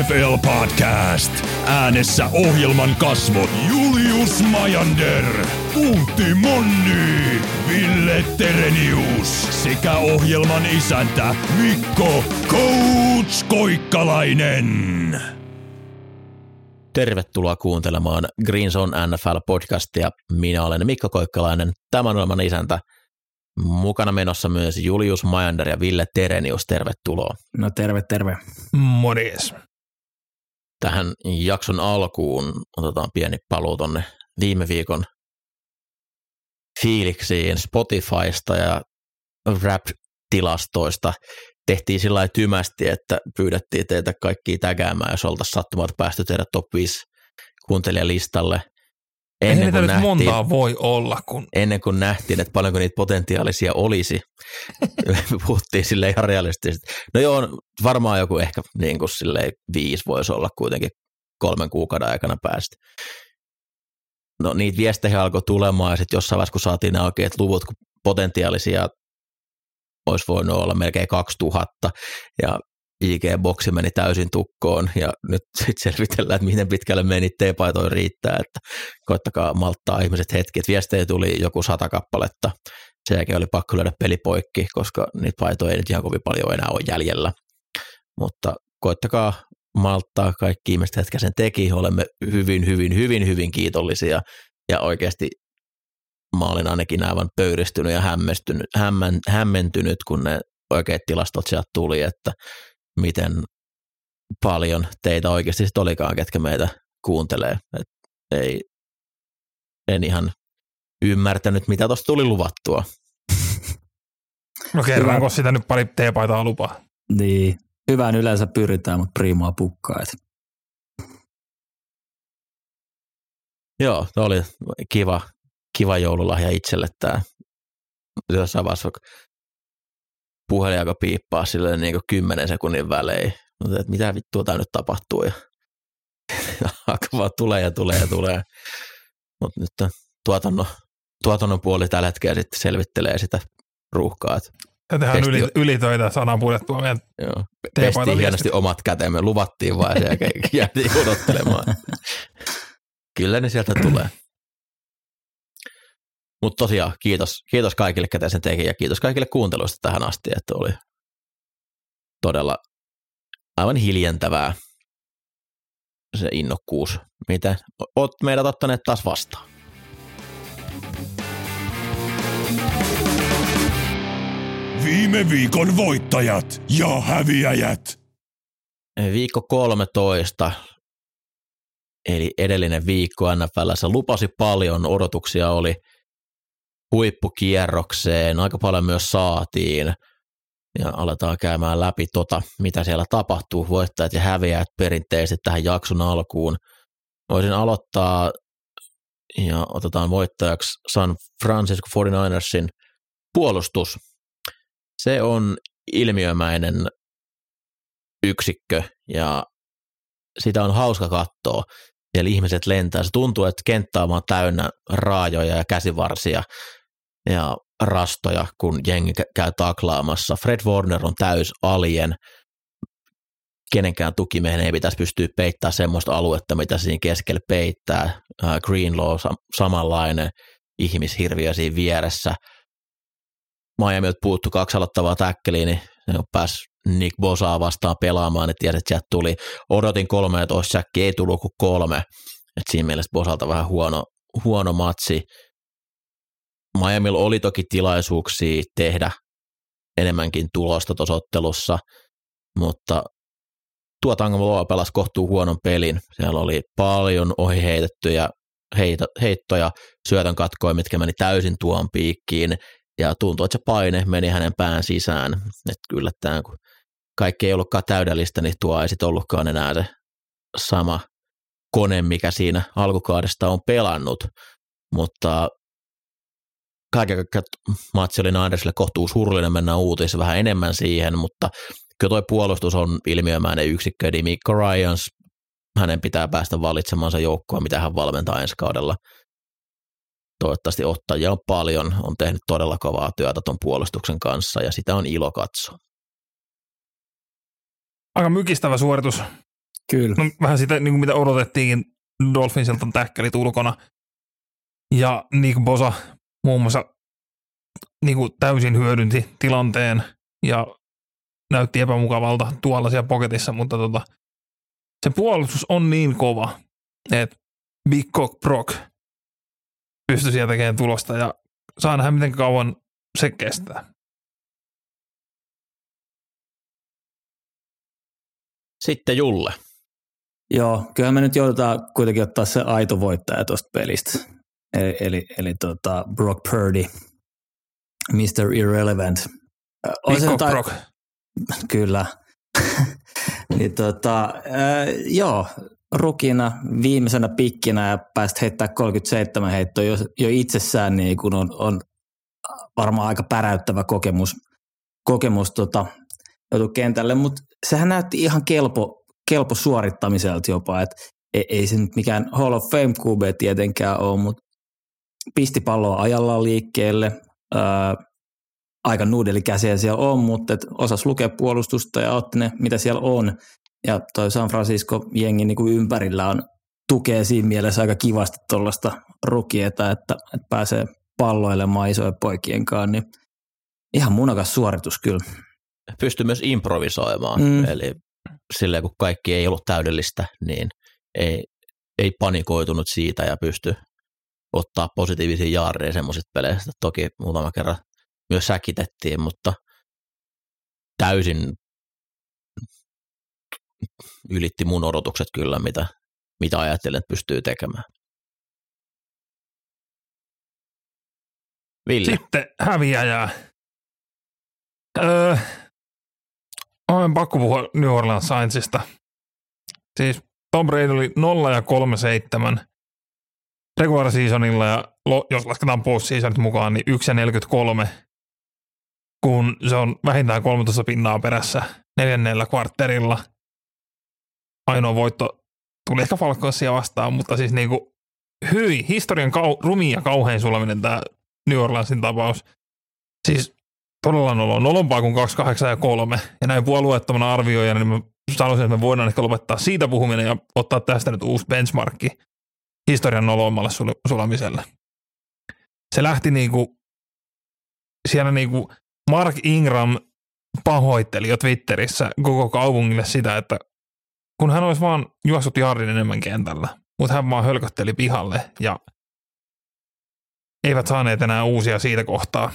NFL-podcast. Äänessä ohjelman kasvot Julius Majander, Uhti Monni Ville Terenius sekä ohjelman isäntä Mikko Coach Koikkalainen. Tervetuloa kuuntelemaan Green Zone NFL-podcastia. Minä olen Mikko Koikkalainen, tämän ohjelman isäntä. Mukana menossa myös Julius Majander ja Ville Terenius, tervetuloa. No terve. Morjes. Tähän jakson alkuun otetaan pieni paluu tonne viime viikon fiiliksiin Spotifysta ja rap-tilastoista. Tehtiin sillä lailla tymästi, että pyydettiin teitä kaikkia tägäämään, jos oltaisiin sattumalta päästy tehdä top 5 kuuntelijalistalle. Ennen kuin nähtiin, montaa voi olla, kun... ennen kuin nähtiin, että paljonko niitä potentiaalisia olisi, me puhuttiin silleen ihan realistisesti. No joo, varmaan joku ehkä niin kuin silleen 5 voisi olla kuitenkin 3 kuukauden aikana päästä. No niitä viestejä alkoi tulemaan ja sitten jossain vaiheessa, kun saatiin nämä oikeat luvut, kun potentiaalisia olisi voinut olla melkein 2000 ja IG-boksi meni täysin tukkoon ja nyt sitten selvitellään, että miten pitkälle meni teepaitoin riittää, että koittakaa malttaa ihmiset hetki. Et viestejä tuli joku 100 kappaletta, sen jälkeen oli pakko löydä peli poikki, koska niitä paitoja ei nyt ihan kovin paljon enää ole jäljellä, mutta koittakaa malttaa kaikki ihmiset, jotka sen teki. Olemme hyvin kiitollisia ja oikeasti mä olin ainakin aivan pöyristynyt ja hämmentynyt, kun ne oikeat tilastot sieltä tuli, että miten paljon teitä oikeasti sitten olikaan, ketkä meitä kuuntelee. En ihan ymmärtänyt, mitä tuosta tuli luvattua. No kerranko sitä nyt pari teepaitaa lupaa? Niin, hyvään yleensä pyritään, mutta priimaa pukkaa. Joo, oli kiva joululahja itselle tämä. Jossain vaiheessa puhelin aika piippaa silleen niin kuin 10 sekunnin välein. Mutta mitä vittua tämä nyt tapahtuu? Ja alkaa tulee. Mutta nyt tuotannon puoli tällä hetkellä sitten selvittelee sitä ruuhkaa. Ja tehdään ylitöitä, saadaan puhdettua meidän teepaita. Pestiin hienosti omat käteemme, luvattiin vaan ja jäätiin odottelemaan. Kyllä ne sieltä tulee. Mutta tosiaan kiitos kaikille, ketä sen teki, ja kiitos kaikille kuunteluista tähän asti, että oli todella aivan hiljentävää se innokkuus, mitä olet meidät ottaneet taas vastaan. Viime viikon voittajat ja häviäjät. Viikko 13. Eli edellinen viikko NFL:ssä lupasi paljon, odotuksia oli huippukierrokseen, aika paljon myös saatiin, ja aletaan käymään läpi mitä siellä tapahtuu, voittajat ja häviäjät perinteisesti tähän jakson alkuun. Voisin aloittaa, ja otetaan voittajaksi San Francisco 49ersin puolustus. Se on ilmiömäinen yksikkö, ja sitä on hauska katsoa. Siellä ihmiset lentää. Se tuntuu, että kenttä on täynnä raajoja ja käsivarsia ja rastoja, kun jengi käy taklaamassa. Fred Warner on täys alien. Kenenkään tukimiehen ei pitäisi pystyä peittämään semmoista aluetta, mitä siinä keskellä peittää. Greenlaw samanlainen ihmishirviö siinä vieressä. Miamilta puuttu 2 aloittavaa tackeliä, niin pääsi Nick Bosaa vastaan pelaamaan, niin tiesi, että sieltä tuli. Odotin 13 säkkiä, ei tullut kuin 3. Et siinä mielessä Bosalta vähän huono matsi. Miamilla oli toki tilaisuuksia tehdä enemmänkin tulosta tuossa ottelussa, mutta tuo Tangaloa pelasi kohtuu huonon pelin. Siellä oli paljon ohiheitettyjä heittoja, syötön katkoja, mitkä meni täysin tuon piikkiin, ja tuntuu, että se paine meni hänen pään sisään. Että yllättäen, kun kaikki ei ollutkaan täydellistä, niin tuo ei sitten ollutkaan enää se sama kone, mikä siinä alkukaudesta on pelannut. Mutta kaiken kaikkiaan matsi oli Andersille kohtuu surullinen, mennään uutissa vähän enemmän siihen, mutta kyllä tuo puolustus on ilmiömäinen yksikkö. Demi Coriants, hänen pitää päästä valitsemansa joukkoa, mitä hän valmentaa ensi kaudella. Toivottavasti ottajia on paljon, on tehnyt todella kovaa työtä tuon puolustuksen kanssa, ja sitä on ilo katsoa. Aika mykistävä suoritus Kyllä. No, vähän sitä, niin kuin mitä odotettiin, Dolphinsilta tähkälit ulkona. Ja Nick Bosa muun muassa niin kuin täysin hyödynti tilanteen ja näytti epämukavalta tuolla siellä poketissa, mutta se puolustus on niin kova, että Big Cock Brock pystyi siellä tekemään tulosta ja saa nähdä miten kauan se kestää. Sitten Julle. Joo, kyllä me nyt joudutaan kuitenkin ottaa se aito voittaja tuosta pelistä. Eli Brock Purdy, Mr. Irrelevant. Mikko Brock. Kyllä. Niin joo, rukina viimeisenä pikkinä ja päästä heittää 37 heittoa jo itsessään niin kun on varmaan aika päräyttävä kokemus joutu kentälle, mutta sehän näytti ihan kelpo suorittamiselta jopa, että ei se nyt mikään Hall of Fame-QB tietenkään ole, mutta pisti palloa ajallaan liikkeelle, aika nuudelikäsiä siellä on, mutta osasi lukea puolustusta ja otti ne, mitä siellä on, ja toi San Francisco-jengi niin kuin ympärillä on tukee siinä mielessä aika kivasti tuollaista rukieta, että pääsee palloilemaan isojen poikienkaan, niin ihan munakas suoritus kyllä. Pystyi myös improvisoimaan, eli silleen kun kaikki ei ollut täydellistä, niin ei panikoitunut siitä ja pystyi ottaa positiivisia jaarreja semmoisista peleistä. Toki muutama kerran myös säkitettiin, mutta täysin ylitti mun odotukset kyllä, mitä ajattelin, että pystyy tekemään. Ville. Sitten häviäjää. Olen pakko puhua New Orleans Saintsista. Siis Tom Brady oli 0-3-7 regular seasonilla ja jos lasketaan postseasonit mukaan, niin 1-43, kun se on vähintään 13 pinnaa perässä neljännellä kvartterilla. Ainoa voitto tuli ehkä Falconsia vastaan, mutta siis niinku hyi, historian rumiin ja kauhean sulaminen tämä New Orleansin tapaus. Siis todella nolompaa kuin 2-8-3. Ja näin puolueettomana arvioijana, niin mä sanoisin, että me voidaan ehkä lopettaa siitä puhuminen ja ottaa tästä nyt uusi benchmarkki historian nolommalle sulamiselle. Se lähti siellä Mark Ingram pahoitteli jo Twitterissä koko kaupungille sitä, että kun hän olisi vaan juossut jardin enemmän kentällä, mutta hän vaan hölkötteli pihalle ja eivät saaneet enää uusia siitä kohtaa.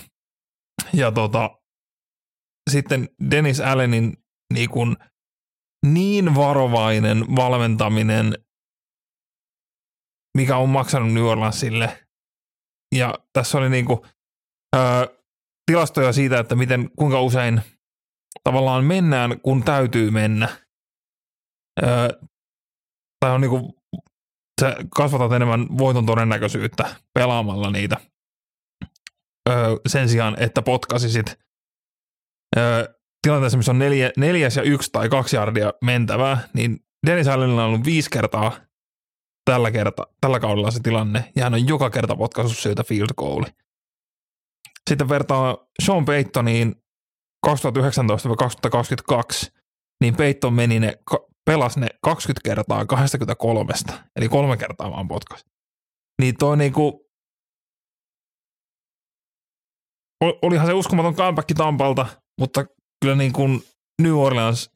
Ja sitten Dennis Allenin niin varovainen valmentaminen, mikä on maksanut New Orleansille. Ja tässä oli tilastoja siitä, että kuinka usein tavallaan mennään, kun täytyy mennä. Tai on sä kasvatat enemmän voiton todennäköisyyttä pelaamalla niitä. Sen sijaan, että potkasisit tilanteessa, missä on 4 ja 1 tai 2 jardia mentävää, niin Dennis Allenilla on ollut 5 kertaa tällä kaudella se tilanne, ja hän on joka kerta potkaisut siitä field goali. Sitten vertaa Sean Paytoniin 2019-2022, niin Payton pelasi ne 20 kertaa 23, eli 3 kertaa vaan potkasi. Niin toi olihan se uskomaton comeback Tampalta, mutta kyllä New Orleans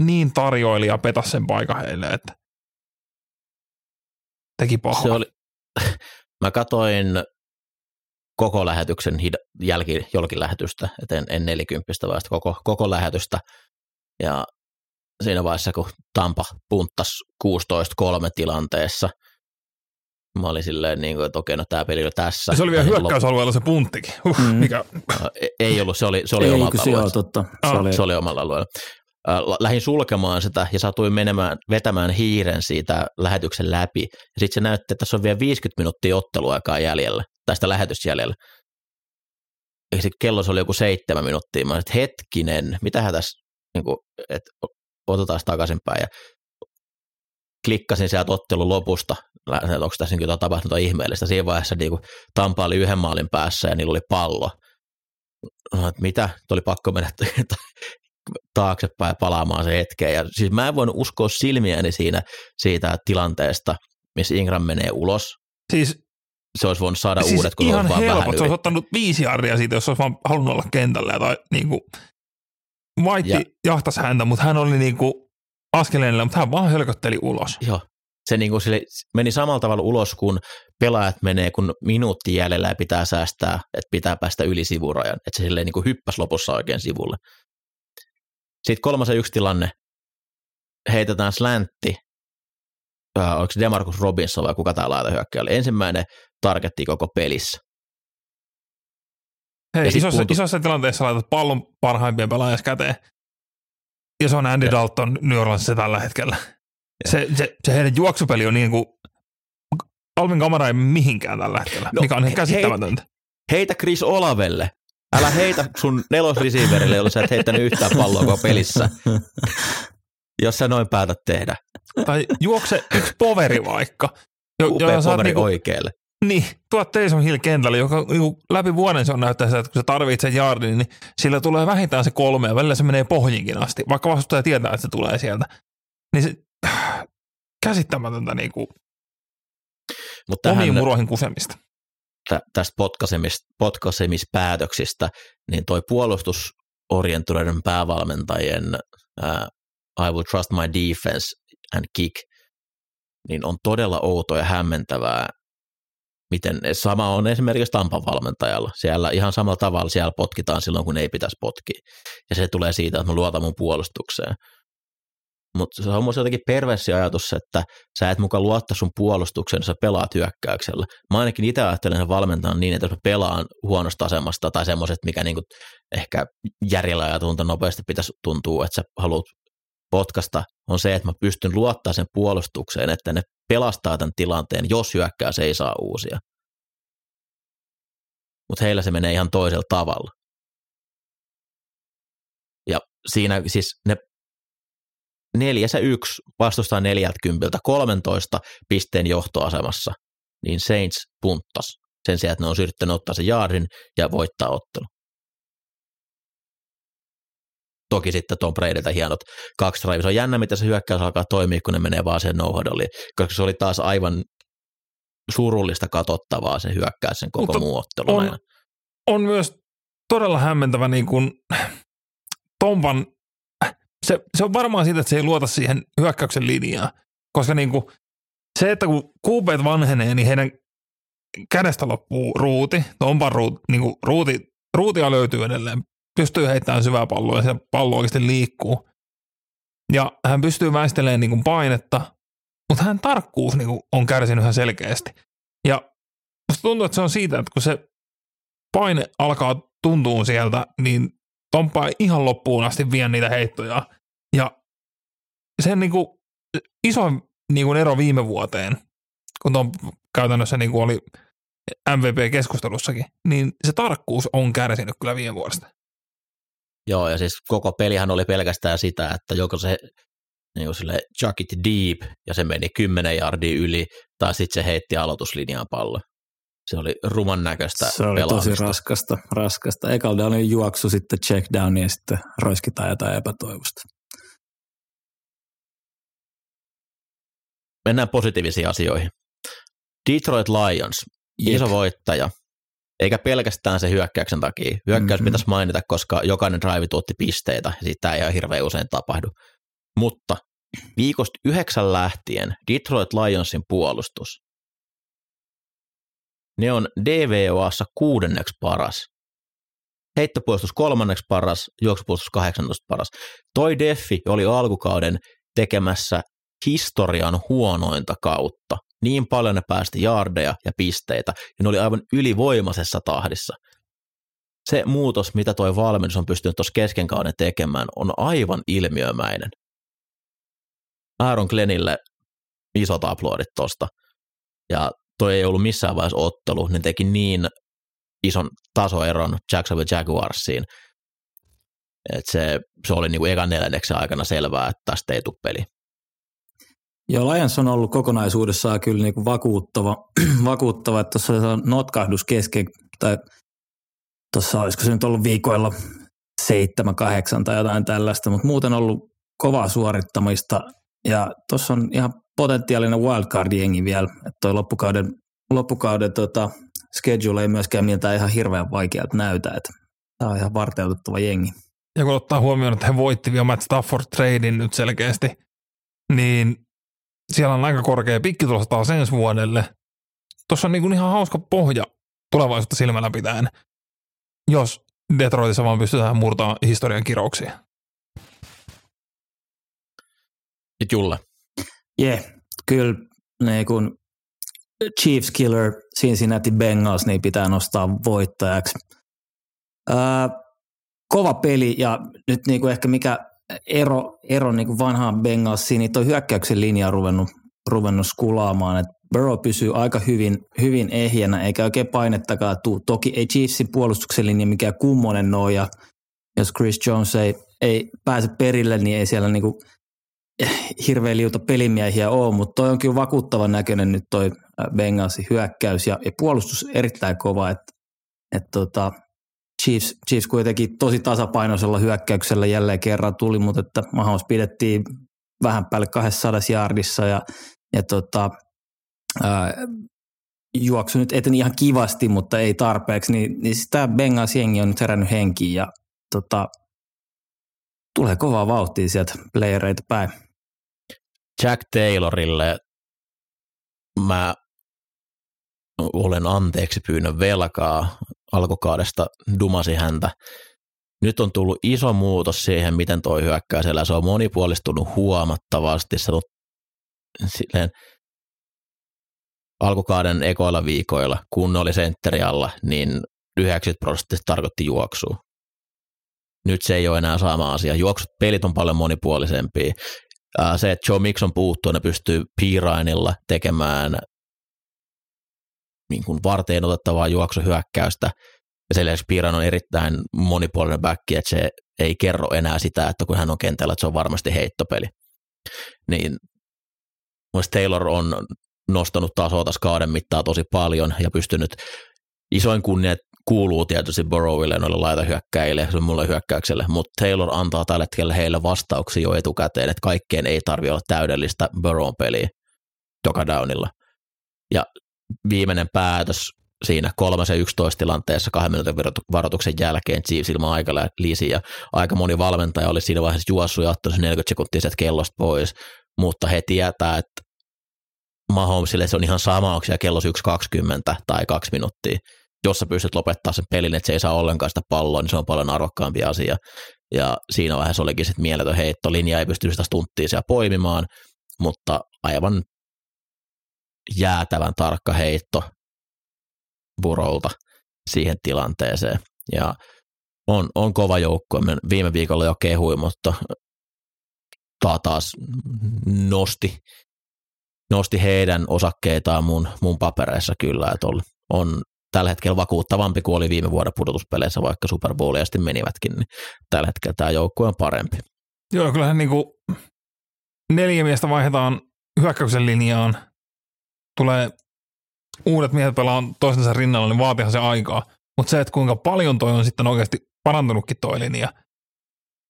niin tarjoilija petasi sen paikan heille, että teki pahaa. Mä katsoin koko lähetyksen jälkilähetystä, että en 40 vaan koko lähetystä. Ja siinä vaiheessa, kun Tampa punttasi 16-3 tilanteessa, mä olin silleen, että okei, no tämä peli oli tässä. Se oli vielä hyökkäysalueella se punttikin. Mikä? Ei ollut, se oli omalla alueella. Se oli omalla alueella. Lähdin sulkemaan sitä ja satuin vetämään hiiren siitä lähetyksen läpi. Sitten se näytti, että tässä on vielä 50 minuuttia otteluaikaa jäljellä, tästä lähetysjäljellä. Ja sitten kellossa oli joku 7 minuuttia. Mä olin, että hetkinen, mitähän tässä, että otetaan takaisinpäin. Ja klikkasin sieltä ottelun lopusta, onko tässä jotain tapahtunut ihmeellistä. Siinä vaiheessa Tampa oli yhden maalin päässä ja niillä oli pallo. Mitä? Tuo oli pakko mennä taaksepäin palaamaan se hetkeen. Ja siis mä en voinut uskoa silmiäni siitä tilanteesta, missä Ingram menee ulos. Siis se olisi voinut saada siis uudet, kun se olisi vaan helpot. Vähän yli. Se olisi ottanut 5 yardia siitä, jos olisi vaan halunnut olla kentällä. Tai niinku, White ja jahtasi häntä, mutta hän oli niinku askeleella, mutta hän vaan hölkötteli ulos. Joo. Se niinku sille meni samalla tavalla ulos, kun pelaajat menee, kun minuutti jäljellä ja pitää säästää, että pitää päästä yli sivurajan. Että se silleen niinku hyppäsi lopussa oikein sivulle. Sitten 3-1 tilanne. Heitetään slantti. Oliko se DeMarcus Robinson vai kuka tämä laitahyökkäjä oli? Ensimmäinen targetti koko pelissä. Hei, isossa tilanteessa laitat pallon parhaimpien pelaajassa käteen. Ja se on Andy Dalton New Orleansissa tällä hetkellä. Se heidän juoksupeli on niin kuin Alvin Kamara ei mihinkään tällä hetkellä, mikä on ihan käsittämätöntä. Heitä Chris Olavelle. Älä heitä sun 4th receiverille, jolla sä et heittänyt yhtään palloa koko pelissä, jos sä noin päätät tehdä. Tai juokse yksi poveri vaikka. Upea poveri niinku, oikealle. Niin, tuot Taysom Hill kentällä, joka niinku, läpi vuoden se on näyttää sitä, että kun sä tarvitset yardin, niin sillä tulee vähintään se 3 ja välillä se menee pohjinkin asti, vaikka vastustaja tietää, että se tulee sieltä. Niin se käsittämätöntä niinku omiin muroihin kusemista. Tästä potkaisemispäätöksistä, niin toi puolustusorientuneiden päävalmentajien I will trust my defense and kick, niin on todella outo ja hämmentävää, miten sama on esimerkiksi Tampan valmentajalla. Siellä ihan samalla tavalla siellä potkitaan silloin, kun ei pitäisi potkia. Ja se tulee siitä, että mä luotan mun puolustukseen. Mutta se on myös jotenkin perversi ajatus, että sä et mukaan luottaa sun puolustukseen, sä pelaat hyökkäyksellä. Mä ainakin itse ajattelen sen valmentajan niin, että jos mä pelaan huonosta asemasta tai semmoiset, mikä niinku ehkä järjellä ajatunta nopeasti pitäisi tuntua, että sä haluat potkasta, on se, että mä pystyn luottamaan sen puolustukseen, että ne pelastaa tämän tilanteen, jos hyökkäys ei saa uusia. Mutta heillä se menee ihan toisella tavalla. Ja siinä siis ne 4-1 vastustaa 40 13 pisteen johtoasemassa, niin Saints punttas. Sen sijaan, että ne on yrittänyt ottaa sen jaarin ja voittaa ottelu. Toki sitten Tom Bradytä hienot 2 drive. Se on jännä, mitä se hyökkäys alkaa toimia, kun ne menee vaan sen no-huddoliin, koska se oli taas aivan surullista katsottavaa se hyökkäys sen koko muun ottelun ajan. On myös todella hämmentävä niin kuin Tompan. Se on varmaan siitä, että se ei luota siihen hyökkäyksen linjaan, koska niin kuin se, että kun QB:t vanhenee, niin heidän kädestä loppuu ruuti, Tompan ruutia löytyy edelleen, pystyy heittämään syvää palloa ja se pallo oikeasti liikkuu. Ja hän pystyy väistelemään niin kuin painetta, mutta hän tarkkuus niin kuin on kärsinyt ihan selkeästi. Ja musta tuntuu, että se on siitä, että kun se paine alkaa tuntua sieltä, niin Tompa ei ihan loppuun asti vie niitä heittoja. Ja sen niin kuin isoin niin kuin ero viime vuoteen, kun Tompa käytännössä niin kuin oli MVP-keskustelussakin, niin se tarkkuus on kärsinyt kyllä viime vuodesta. Joo, ja siis koko pelihän oli pelkästään sitä, että joko se niin sille chuck it deep, ja se meni 10 yardia yli, tai sitten se heitti aloituslinjaan pallon. Se oli ruman näköistä pelaamista. Se oli tosi raskasta. Ekalla oli juoksu, sitten checkdowni ja sitten roiskitaan jotain epätoivosta. Mennään positiivisiin asioihin. Detroit Lions, iso voittaja. Eikä pelkästään se hyökkäyksen takia. Hyökkäys pitäisi mainita, koska jokainen drive tuotti pisteitä, ja siitä ei ihan hirveän usein tapahdu. Mutta viikosta 9 lähtien Detroit Lionsin puolustus, ne on DVOAssa 6. paras. Heittopuolustus 3. paras, juoksupuolustus 18. paras. Toi Deffi oli alkukauden tekemässä historian huonointa kautta. Niin paljon ne päästi jaardeja ja pisteitä, ja ne oli aivan ylivoimaisessa tahdissa. Se muutos, mitä toi valmennus on pystynyt tuossa kesken kauden tekemään, on aivan ilmiömäinen. Aaron Glennille isot aplodit tosta. Ja toi ei ollut missään vaiheessa ottelu, ne teki niin ison tasoeron Jacksonville Jaguarsiin, että se oli niinku ekan 4. aikana selvää, että tästä ei tule peli. Joo, Lions on ollut kokonaisuudessaan kyllä niinku vakuuttava, että tuossa notkahdus kesken, tai tuossa olisiko se nyt ollut viikoilla 7-8 tai jotain tällaista, mutta muuten ollut kovaa suorittamista ja tuossa on ihan potentiaalinen wildcard-jengi vielä, että toi loppukauden schedule ei myöskään miltään ihan hirveän vaikealta näytä, että tämä on ihan varteutettava jengi. Ja kun ottaa huomioon, että he voitti vielä Matt Stafford-treidin nyt selkeästi, niin siellä on aika korkea pikki tulossa taas ensi vuodelle. Tuossa on niin kuin ihan hauska pohja tulevaisuutta silmällä pitäen, jos Detroitissa vaan pystytään murtamaan historian kirouksia. Ja Julle. Kyllä niin kun Chiefs Killer Cincinnati Bengals niin pitää nostaa voittajaksi. Kova peli ja nyt niin kuin ehkä mikä ero niin kuin vanhaan Bengalsiin, niin toi hyökkäyksen linja on ruvennut skulaamaan. Että Burrow pysyy aika hyvin ehjänä, eikä oikein painettakaan tule. Toki ei Chiefsin puolustuksen linja mikään kummonen ole, ja jos Chris Jones ei pääse perille, niin ei siellä niin kuin hirveä liuta pelimiehiä ole, mutta toi on kyllä vakuuttavan näköinen nyt toi Bengalsin hyökkäys, ja puolustus erittäin kova, että Chiefs kuitenkin tosi tasapainoisella hyökkäyksellä jälleen kerran tuli, mutta että Mahomes pidettiin vähän päälle 200 jaardissa ja juoksu nyt eteni ihan kivasti, mutta ei tarpeeksi, niin sitä Bengals-jengi on nyt herännyt henkiin ja tulee kovaa vauhtia sieltä playereita päin. Jack Taylorille mä olen anteeksi pyynnön velkaa. Alkukaudesta dumasi häntä. Nyt on tullut iso muutos siihen, miten toi hyökkää siellä. Se on monipuolistunut huomattavasti. Se on silleen alkukauden ekoilla viikoilla, kun oli sentteri alla, niin 90% tarkoitti juoksua. Nyt se ei ole enää sama asia. Juoksut pelit on paljon monipuolisempia. Se, että Joe Mixon puuttuu, ne pystyy piirainilla tekemään niin kuin varteen otettavaa juoksuhyökkäystä. Ja sen lisäksi Piiran on erittäin monipuolinen back, että se ei kerro enää sitä, että kun hän on kentällä, että se on varmasti heittopeli. Niin myös Taylor on nostanut tasoa tässä kauden mittaa tosi paljon ja pystynyt, isoin kunnia kuuluu tietysti Burrowille, noille laitahyökkäille, mulle hyökkäykselle, mutta Taylor antaa tällä hetkellä heille vastauksia jo etukäteen, että kaikkeen ei tarvitse olla täydellistä Burrown peliä joka downilla. Ja viimeinen päätös siinä 3-11 tilanteessa 2 minuutin varoituksen jälkeen Chiefs ilman aikalisiä ja aika moni valmentaja oli siinä vaiheessa juossut ja ottanut 40 sekuntia sieltä kellosta pois, mutta he tietää, että Mahomesille se on ihan sama, onko siellä kellos 1:20 tai 2 minuuttia, jos sä pystyt lopettaa sen pelin, että se ei saa ollenkaan sitä palloa, niin se on paljon arvokkaampi asia ja siinä vaiheessa olikin sitten mieletön heitto, linja ei pysty sitä stunttia siellä poimimaan, mutta aivan jäätävän tarkka heitto Burrowlta siihen tilanteeseen. Ja on kova joukkue. Viime viikolla jo kehui, mutta taas nosti heidän osakkeitaan mun papereissa kyllä. Että on tällä hetkellä vakuuttavampi kuin oli viime vuoden pudotuspeleissä, vaikka Super Bowlia sitten menivätkin. Niin tällä hetkellä tämä joukkue on parempi. Joo, kyllähän niin kuin 4 miestä vaihdetaan hyökkäyksen linjaan. Tulee uudet miehet pelaan toistensa rinnalla, niin vaatihan se aikaa. Mutta se, että kuinka paljon toi on sitten oikeasti parantunutkin toi linja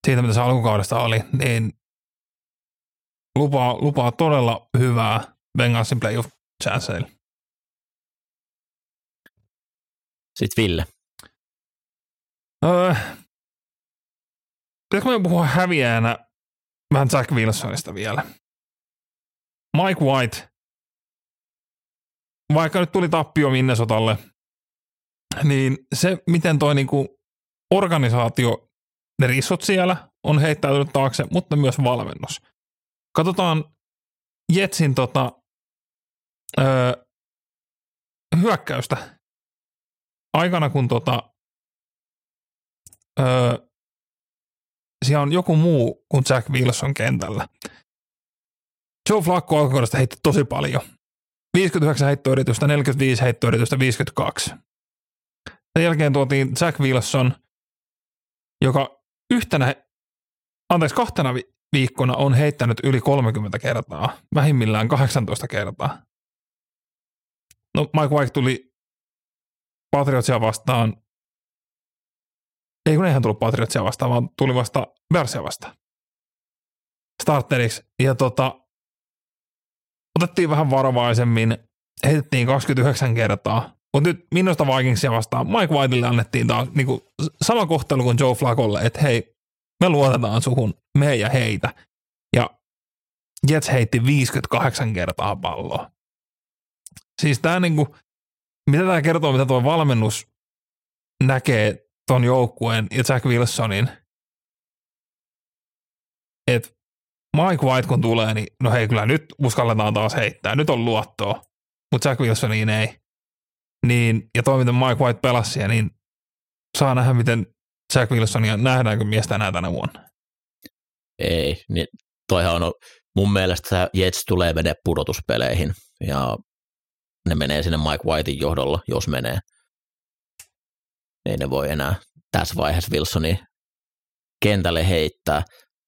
siitä, mitä se alkukaudesta oli, niin lupaa todella hyvää Bengalsin playoff chanceille. Sitten Ville. Pitäisikö me puhua häviäjänä vähän Jack Wilsonista vielä? Mike White. Vaikka nyt tuli tappio Minnesotalle, niin se, miten toi niinku organisaatio, ne rissot siellä on heittäytynyt taakse, mutta myös valmennus. Katsotaan Jetsin hyökkäystä. Aikana kun siellä on joku muu kuin Jack Wilson kentällä. Joe Flacco alkukaudesta heitti tosi paljon. 59 heittoyritystä, 45 heittoyritystä, 52. Sen jälkeen tuotiin Jack Wilson, joka kahtena viikkona on heittänyt yli 30 kertaa, vähimmillään 18 kertaa. No Mike White tuli Patriotsia vastaan Ei kun eihän tullut Patriotsia vastaan, vaan tuli vasta Bearsia vastaan. Starteriksi. Ja otettiin vähän varovaisemmin, heitettiin 29 kertaa. Mutta nyt minusta Vikingsia vastaan Mike Whiteille annettiin taas niinku sama kohtelu kuin Joe Flaccolle, että hei, me luotetaan suhun, me ja heitä. Ja Jets heitti 58 kertaa palloa. Siis tää niinku, mitä tää kertoo, mitä tuo valmennus näkee ton joukkueen ja Jack Wilsonin, että Mike White kun tulee, niin no hei kyllä nyt uskalletaan taas heittää, nyt on luottoa, mutta Jack Wilsoniin ei. Niin, ja toi miten Mike White pelasi, niin saa nähdä miten Jack Wilsonia, nähdäänkö miestä enää tänä vuonna. Ei, niin toihan on, mun mielestä Jets tulee menee pudotuspeleihin ja ne menee sinne Mike Whitein johdolla, jos menee. Ei ne voi enää tässä vaiheessa Wilsoni kentälle heittää.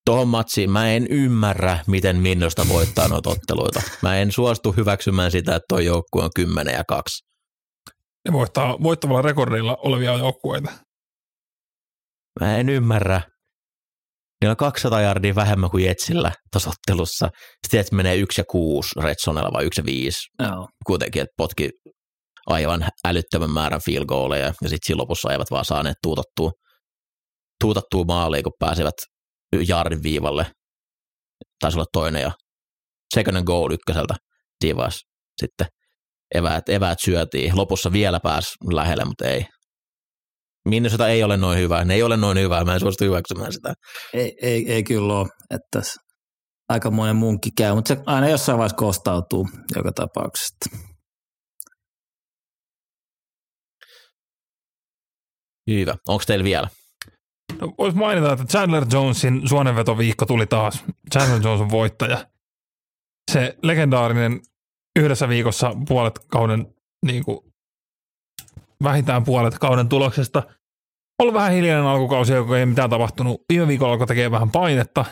Tuohon matsiin mä en ymmärrä, miten Minnosta voittaa noita otteluita. Mä en suostu hyväksymään sitä, että toi joukkue on 10-2. Ne voittaa voittavalla rekordilla olevia joukkueita. Mä en ymmärrä. Niillä on 200 yardia vähemmän kuin Jetsillä tuossa ottelussa. Sitten Jets menee 1-6 Redsonella vai 1-5. No. Kuitenkin, että potki aivan älyttömän määrän field goaleja ja sitten siinä lopussa eivät vaan saaneet tuutattua maaliin, kun pääsevät yardin viivalle. Taisi olla toinen ja second and goal ykköseltä divas sitten. Eväät syötiin. Lopussa vielä pääsi lähelle, mutta ei. Minnesota ei ole noin hyvää. Ne ei ole noin hyvää. Mä en suostu hyväksymään sitä. Ei kyllä ole. Että aikamoinen munkki käy, mutta se aina jossain vaiheessa kostautuu joka tapauksesta. Hyvä. Onko teillä vielä? No, voisi mainita, että Chandler Jonesin suonenvetoviikko tuli taas. Chandler Jones on voittaja. Se legendaarinen yhdessä viikossa puolet kauden, niin kuin, vähintään puolet kauden tuloksesta. Ollut vähän hiljainen alkukausi, joka ei mitään tapahtunut. Viime viikolla alkoi tekee vähän painetta.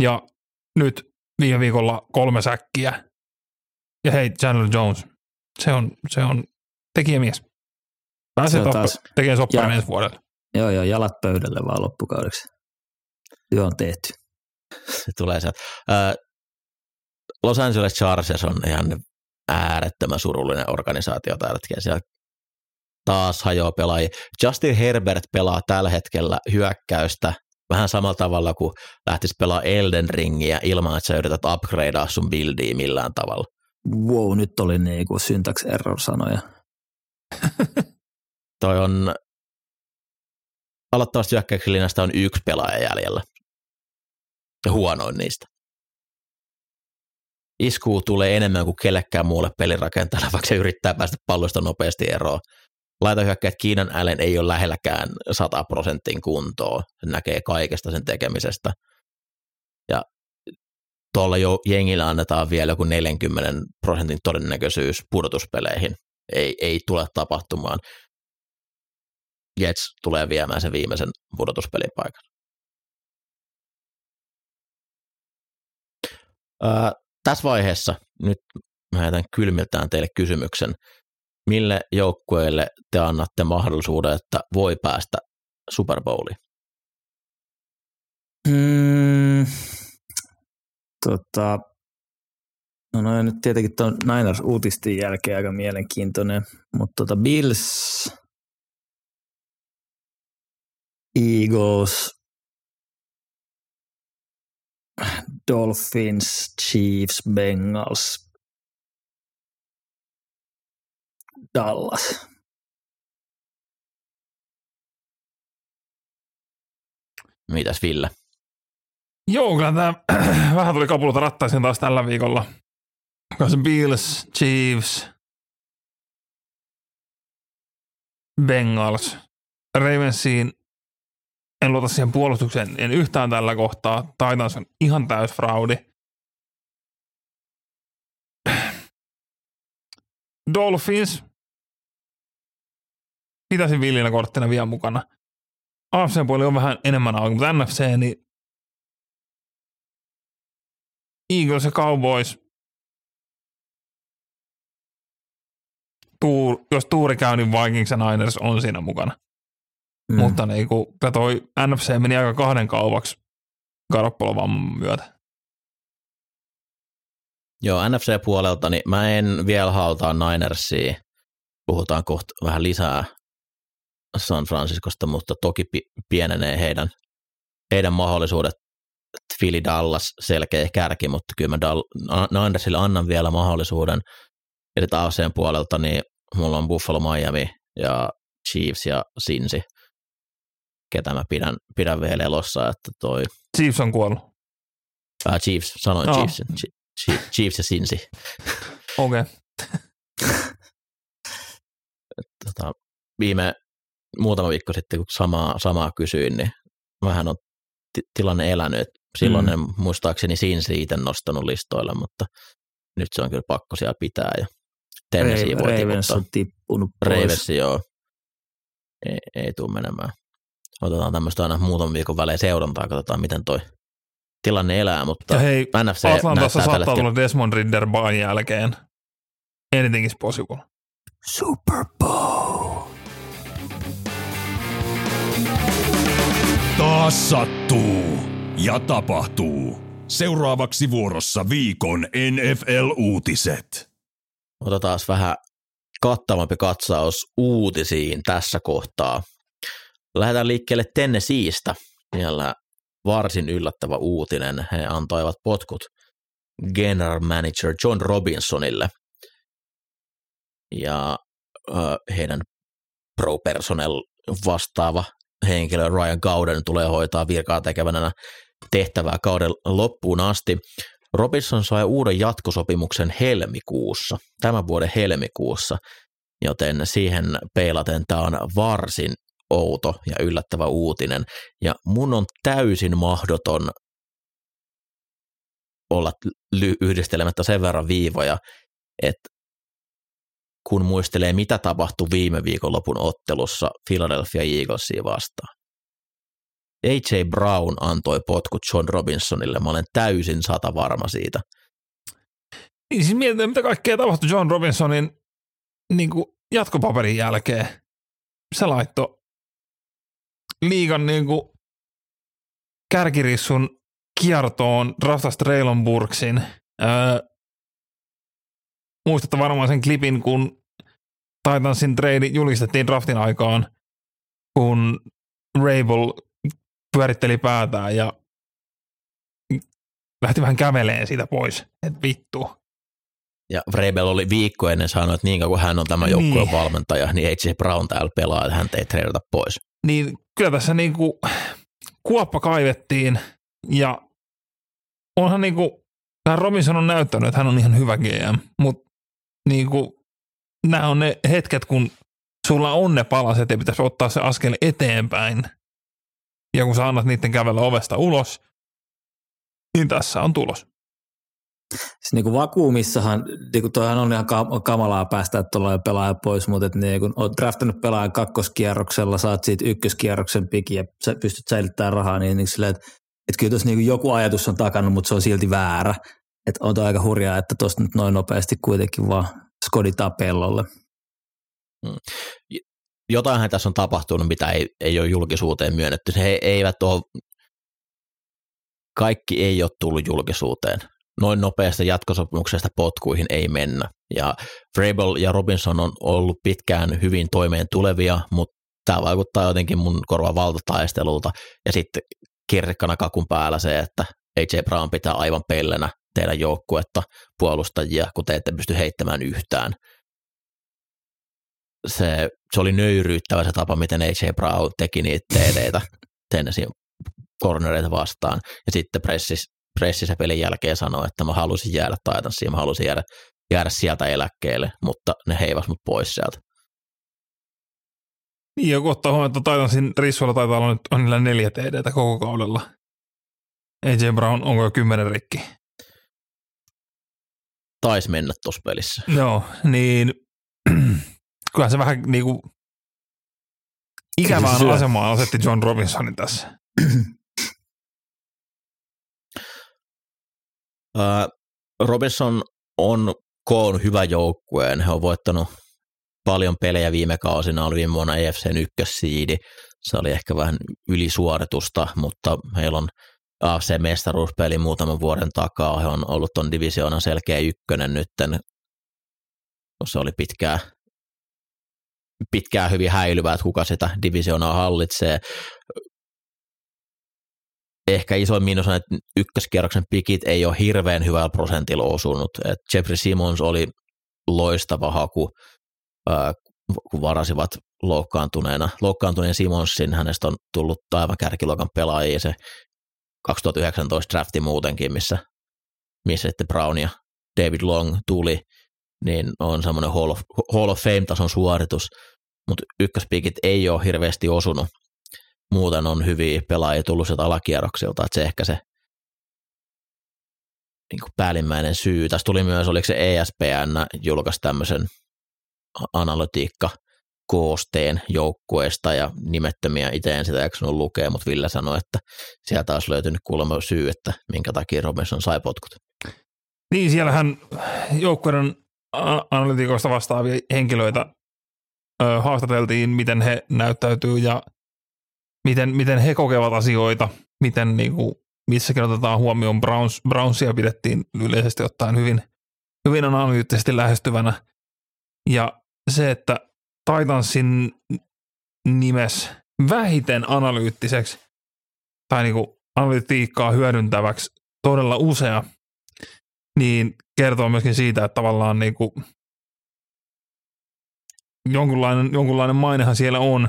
Ja nyt viime viikolla 3 säkkiä. Ja hei, Chandler Jones. Se on tekijämies. Pääsee tekemään soppaan ensi vuodelle. Joo, jalat pöydälle vaan loppukaudeksi. Työ on tehty. Se tulee sieltä. Los Angeles Chargers on ihan äärettömän surullinen organisaatio tällä hetkellä. Siellä taas hajoaa pelaajia. Justin Herbert pelaa tällä hetkellä hyökkäystä vähän samalla tavalla kuin lähtisi pelaa Elden Ringiä ilman, että sä yrität upgradea sun buildia millään tavalla. Wow, nyt oli niinku syntax error sanoja. Toi on aloittavasti hyökkäyksilinjasta on 1 pelaaja jäljellä. Ja huonoin niistä. Iskuu tulee enemmän kuin kellekään muulle pelirakentajalle, vaikka se yrittää päästä pallosta nopeasti eroon. Laitahyökkäät Keenan Allen ei ole lähelläkään 100% kuntoa. Se näkee kaikesta sen tekemisestä. Ja tuolla jo jengillä annetaan vielä joku 40% todennäköisyys pudotuspeleihin. Ei tule tapahtumaan. Jets tulee viemään sen viimeisen pudotuspelin paikan. Tässä vaiheessa nyt mä jätän kylmiltään teille kysymyksen, mille joukkueille te annatte mahdollisuuden, että voi päästä Super Bowliin? No nyt tietenkin tuon Niners-uutisten jälkeen aika mielenkiintoinen, mutta Bills, Eagles, Dolphins, Chiefs, Bengals, Dallas. Mitäs Ville? Joo, kyllä tämä vähän tuli kapulota rattaisiin taas tällä viikolla. Bills, Chiefs, Bengals, Ravensiin. En luota siihen puolustukseen, en yhtään tällä kohtaa. Titans on ihan täys fraudi. Dolphins. Pitäisin villinä korttina vielä mukana. AFC:n puoli on vähän enemmän auki, mutta NFC, niin Eagles ja Cowboys. Jos tuuri käy, niin Vikings ja Niners on siinä mukana. Mutta niinku, toi NFC meni aika kahden kaupaksi Garoppolo-vamman myötä. Joo, NFC-puolelta, niin mä en vielä haluta Ninersia. Puhutaan kohta vähän lisää San Franciscosta, mutta toki pienenee heidän mahdollisuudet. Philly Dallas selkeä kärki, mutta kyllä mä Ninersille annan vielä mahdollisuuden. Eli AFC:n puolelta, niin mulla on Buffalo, Miami ja Chiefs ja Cincy, ketä mä pidän vielä elossa, että toi... Chiefs on kuollut. Chiefs, sanoin no. Chiefs ja Cincy. Okei. Okay. Muutama viikko sitten, kun samaa kysyin, niin vähän on tilanne elänyt. Silloin en muistaakseni Cincy itse nostanut listoille, mutta nyt se on kyllä pakko siellä pitää. Ja Tennessee voi Ravens on tippunut pois. Ravens, joo. Ei tule menemään. Otetaan tämmöistä aina muutaman viikon välein seurantaa, katsotaan miten toi tilanne elää, mutta hei, NFC Atlantassa saattaa tulla Desmond Ridder baan jälkeen. Anything is possible. Super Bowl. Taas sattuu ja tapahtuu. Seuraavaksi vuorossa viikon NFL-uutiset. Otetaan vähän kattavampi katsaus uutisiin tässä kohtaa. Lähdetään liikkeelle Tennesseestä. Siellä varsin yllättävä uutinen. He antoivat potkut general manager Jon Robinsonille. Ja heidän pro personnel vastaava henkilö Ryan Gowden tulee hoitaa virkaa tekevänä tehtävää kauden loppuun asti. Robinson sai uuden jatkosopimuksen tämän vuoden helmikuussa, joten siihen peilaten tämä on varsin outo ja yllättävä uutinen. Ja mun on täysin mahdoton olla yhdistelemättä sen verran viivoja, että kun muistelee, mitä tapahtui viime viikonlopun ottelussa Philadelphia Eaglesia vastaan. A.J. Brown antoi potkut Jon Robinsonille. Mä olen täysin 100% varma siitä. Niin siis mietitään, mitä kaikkea tapahtui Jon Robinsonin niin kuin jatkopaperin jälkeen. Se laittoi liigan niin kuin kärkirissun kiertoon, draftasi Treylon Burksin. Muistatte varmaan sen klipin, kun Titansin trade julistettiin draftin aikaan, kun Raybel pyöritteli päätään ja lähti vähän käveleen siitä pois, että vittu. Ja Raybel oli viikko ennen sanonut, että niin kuin hän on tämän joukkueen valmentaja, niin ei se Brown täällä pelaa, että hän ei treidata pois. Niin kyllä tässä niinku kuoppa kaivettiin ja onhan niinku Robinson on näyttänyt, että hän on ihan hyvä GM, mutta niinku nämä on ne hetket, kun sulla on ne palaset ja pitäisi ottaa se askel eteenpäin. Ja kun sä annat niiden kävellä ovesta ulos, niin tässä on tulos. Siis niinku vakuumissahan, niinku toihan on ihan kamalaa päästä, että ollaan pelaaja pois, mutta niin kun oot draftannut pelaajan kakkoskierroksella, saat siitä ykköskierroksen pikin ja sä pystyt säilyttämään rahaa, niin silleen, että kyllä tuossa niinku joku ajatus on takannut, mutta se on silti väärä. Että on toi aika hurjaa, että tuosta nyt noin nopeasti kuitenkin vaan skoditaan pellolle. Jotainhan tässä on tapahtunut, mitä ei ole julkisuuteen myönnetty. He eivät ole, kaikki ei ole tullut julkisuuteen. Noin nopeasta jatkosopimuksesta potkuihin ei mennä. Ja Vrabel ja Robinson on ollut pitkään hyvin toimeen tulevia, mutta tämä vaikuttaa jotenkin mun korvan valtataistelulta. Ja sitten kirkkana kakun päällä se, että A.J. Brown pitää aivan pellenä teidän joukkuetta, puolustajia, kun te ette pysty heittämään yhtään. Se oli nöyryyttävä se tapa, miten A.J. Brown teki niitä TD:tä Tennesseein cornereita vastaan. Ja sitten pressissä pelin jälkeen sanoi, että mä halusin jäädä Titansiin, mä halusin jäädä sieltä eläkkeelle, mutta ne heivas mut pois sieltä. Niin, joku ottaa huomioon, että Titansin rissuilla taitaa olla nyt on niillä 4 TD:tä koko kaudella. A.J. Brown, onko jo 10 rikki? Taisi mennä tuossa pelissä. Joo, niin kyllähän se vähän niin kuin ikävään asemaan asetti Jon Robinsonin tässä. Robinson on koon hyvä joukkueen. He on voittanut paljon pelejä viime kausina, oli viime vuonna EFC:n ykkössiidi. Se oli ehkä vähän ylisuoritusta, mutta heillä on AFC-mestaruuspeli muutaman vuoden takaa. He on ollut ton divisioonan selkeä ykkönen nytten. Se oli pitkään hyvin häilyvää, että kuka sitä divisioonaa hallitsee. Ehkä isoin miinus on, että ykköskierroksen pikit ei ole hirveän hyvällä prosentilla osunut. Et Jeffrey Simmons oli loistava haku, kun varasivat loukkaantuneen Simmonsin. Hänestä on tullut aivan kärkiluokan pelaajia se 2019 drafti muutenkin, missä sitten Brown ja David Long tuli, niin on semmoinen Hall of Fame-tason suoritus, mutta ykköspikit ei ole hirveästi osunut. Muuten on hyviä pelaajia tullut sieltä alakierroksilta, että se ehkä se niin kuin päällimmäinen syy. Tässä tuli myös, oliko se ESPN julkaisi tämmöisen analytiikka-koosteen joukkueesta ja nimettömiä, itse en sitä jaksanut lukea, mutta Ville sanoi, että sieltä olisi löytynyt kuulemma syy, että minkä takia Robinson sai potkut. Niin, siellähän joukkueiden analytiikoista vastaavia henkilöitä haastateltiin, miten he näyttäytyy ja miten he kokevat asioita, miten niinku missäkin otetaan huomioon. Brownsia pidettiin yleisesti ottaen hyvin analyyttisesti lähestyvänä. Ja se, että Titansin nimes vähiten analyyttiseksi tai niinku analytiikkaa hyödyntäväksi todella usea, niin kertoo myöskin siitä, että tavallaan niinku jonkunlainen mainehan siellä on.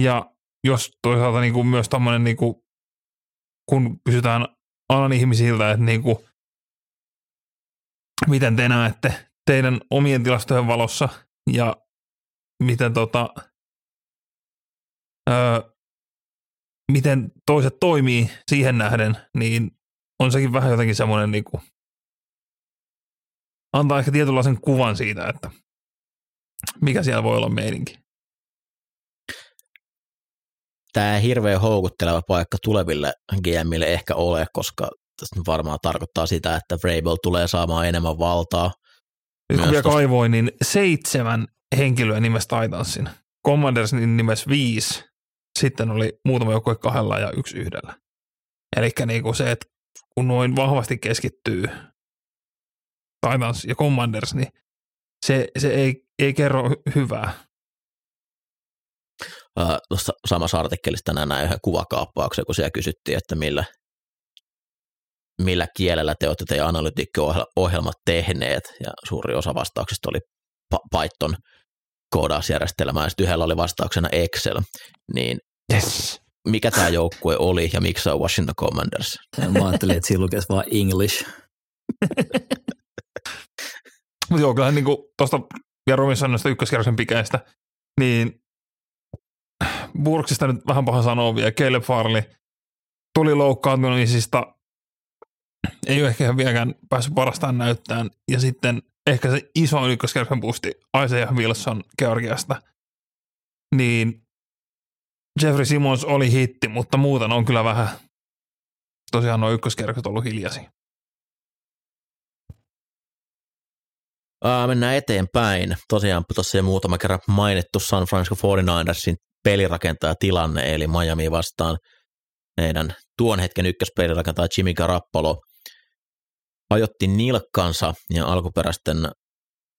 Ja jos toisaalta niinku myös tämmöinen, niinku, kun kysytään alan ihmisiltä, että niinku, miten te näette teidän omien tilastojen valossa ja miten, miten toiset toimii siihen nähden, niin on sekin vähän jotenkin semmoinen, niinku, antaa ehkä tietynlaisen kuvan siitä, että mikä siellä voi olla meininki. Tämä hirveän houkutteleva paikka tuleville GMille ehkä ole, koska tässä varmaan tarkoittaa sitä, että Raybel tulee saamaan enemmän valtaa. Nyt kun vielä kaivoin, niin 7 henkilöä nimesi Titansin. Commandersin nimesi 5, sitten oli muutama joukkue 2 ja 1 1. Eli niinku se, että kun noin vahvasti keskittyy Titans ja Commanders, niin se ei kerro hyvää. Tuossa samassa artikkelissa tänään näin yhden kuvakaappauksen, kun siellä kysyttiin, että millä kielellä te olette teidän analytiikko-ohjelmat tehneet, ja suuri osa vastauksista oli Python koodausjärjestelmä, ja sitten yhdellä oli vastauksena Excel, niin yes. Mikä tämä joukkue oli, ja miksi se on Washington Commanders? Mä ajattelin, että siinä lukesi vaan English. Mutta joo, kyllähän niinku tuosta ja Robinsonista ykköskierroksen pikeistä, niin Burksista nyt vähän paha sanoa vielä. Caleb Farley tuli loukkaantumisista, ei ole ehkä vieläkään päässyt parastaan näyttämään. Ja sitten ehkä se iso ykköskierroksen boosti Isaiah Wilson Georgiasta. Niin Jeffrey Simmons oli hitti, mutta muuten on kyllä vähän tosiaan nuo ykköskierrokset ollut hiljaisia. Mennään eteenpäin. Tosiaan tuossa ei muutama kerran mainittu San Francisco 49ersin pelirakentaja tilanne, eli Miami vastaan meidän tuon hetken ykköspelirakentaja Jimmy Garoppolo ajotti nilkkansa ja alkuperäisten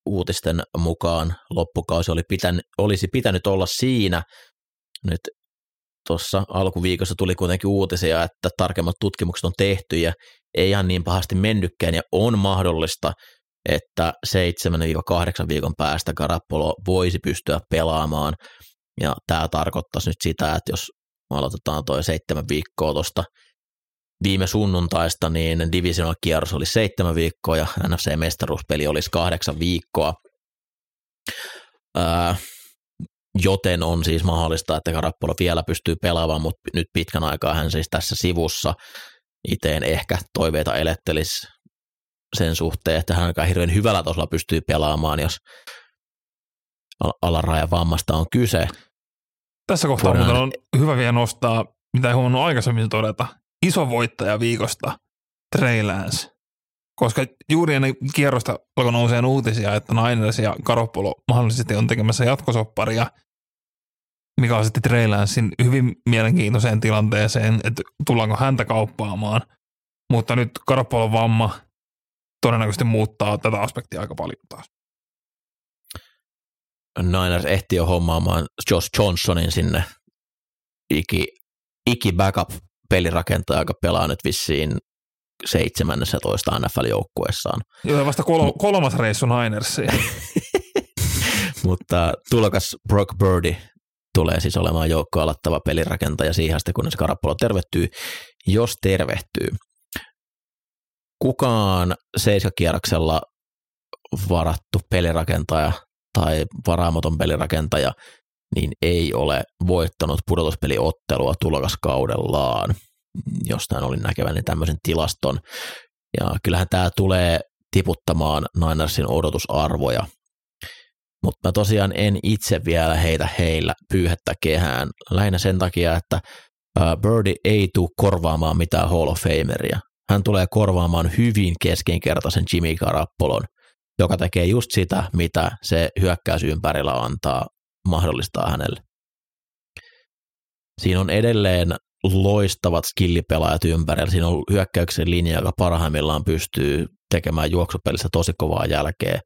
uutisten mukaan loppukausi olisi pitänyt olla siinä. Nyt tuossa alkuviikossa tuli kuitenkin uutisia, että tarkemmat tutkimukset on tehty ja ei ihan niin pahasti mennytkään ja on mahdollista, että 7-8 viikon päästä Garoppolo voisi pystyä pelaamaan. Ja tämä tarkoittaisi nyt sitä, että jos aloitetaan toi 7 viikkoa tuosta viime sunnuntaista, niin divisional kierros oli 7 viikkoa ja NFC-mestaruuspeli olisi 8 viikkoa. Joten on siis mahdollista, että Garoppolo vielä pystyy pelaamaan, mutta nyt pitkän aikaa hän siis tässä sivussa. Itse en ehkä toiveita elettelisi sen suhteen, että hän aika hirveän hyvällä tasolla pystyy pelaamaan, jos alarajan vammasta on kyse. Tässä kohtaa muuten on hyvä vielä nostaa, mitä ei huomannut aikaisemmin todeta, iso voittaja viikosta, Trey Lance. Koska juuri ennen kierrosta alkoi nouseen uutisia, että Niners ja Garoppolo mahdollisesti on tekemässä jatkosopparia, mikä on sitten Trey Lancen hyvin mielenkiintoiseen tilanteeseen, että tullaanko häntä kauppaamaan. Mutta nyt Garoppolon vamma todennäköisesti muuttaa tätä aspektia aika paljon taas. Niners ehti jo hommaamaan Josh Johnsonin sinne iki-backup-pelirakentaja, joka pelaa nyt vissiin 17 NFL-joukkueessaan. Joo, vasta kolmas reissu Ninersiin. Mutta tulokas Brock Purdy tulee siis olemaan joukkoa aloittava pelirakentaja siihen asti, kunnes Garoppolo tervehtyy, jos tervehtyy. Kukaan 7-kierroksella varattu pelirakentaja tai varaamaton pelirakentaja niin ei ole voittanut pudotuspeliottelua tulokaskaudellaan. Jostain olin näkeväni tämmöisen tilaston. Ja kyllähän tämä tulee tiputtamaan Ninersin odotusarvoja. Mutta mä tosiaan en itse vielä heitä heillä pyyhettä kehään. Lähinnä sen takia, että Birdie ei tule korvaamaan mitään Hall of Fameria. Hän tulee korvaamaan hyvin keskinkertaisen Jimmy Garoppolon, joka tekee just sitä, mitä se hyökkäys ympärillä antaa, mahdollistaa hänelle. Siinä on edelleen loistavat skillipelaajat ympärillä. Siinä on hyökkäyksen linja, joka parhaimmillaan pystyy tekemään juoksupelissä tosi kovaa jälkeä.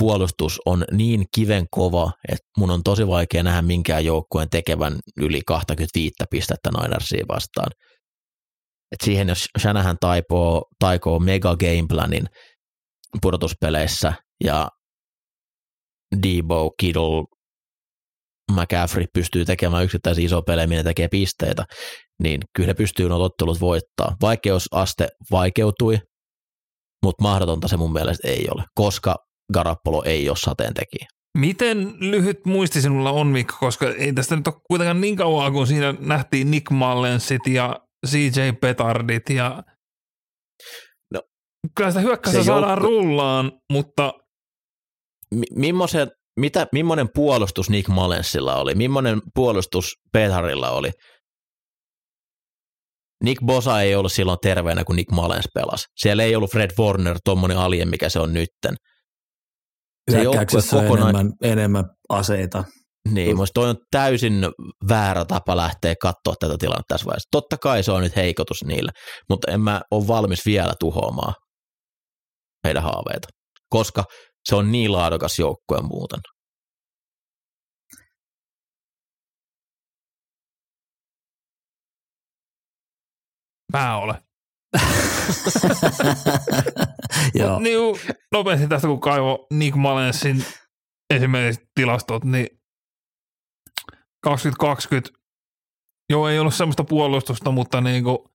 Puolustus on niin kiven kova, että mun on tosi vaikea nähdä minkään joukkueen tekevän yli 25 pistettä Ninersiin vastaan. Et siihen, jos Shanahan taikoo mega gameplanin pudotuspeleissä ja Debo, Kittle, McCaffrey pystyy tekemään yksittäisiä isoja pelejä, minne tekee pisteitä, niin kyllä ne pystyy nuo ottelut voittaa. Vaikeusaste vaikeutui, mutta mahdotonta se mun mielestä ei ole, koska Garoppolo ei ole sateentekijä. Miten lyhyt muisti sinulla on, Mikko, koska ei tästä nyt ole kuitenkaan niin kauan, kun siinä nähtiin Nick Mullensit ja CJ Petardit ja no, kyllä sitä hyökkäystä saadaan rullaan, mutta Mimmoinen puolustus Nick Mullensilla oli? Mimmoinen puolustus Petardilla oli? Nick Bosa ei ollut silloin terveenä, kun Nick Mullens pelasi. Siellä ei ollut Fred Warner, tommonen alien, mikä se on nytten. Hyökkäyksessä on enemmän aseita. Niin, minusta toi on täysin väärä tapa lähteä katsoa tätä tilannetta tässä vaiheessa. Totta kai se on nyt heikotus niillä, mutta en mä ole valmis vielä tuhoamaan heidän haaveita, koska se on niin laadukas joukkue muuten. Mä olen. Mutta niin nopeasti tästä, kun kaivo Nick Mullensin esimerkiksi tilastot, niin 2020, joo, ei ollut semmoista puolustusta, mutta niinku,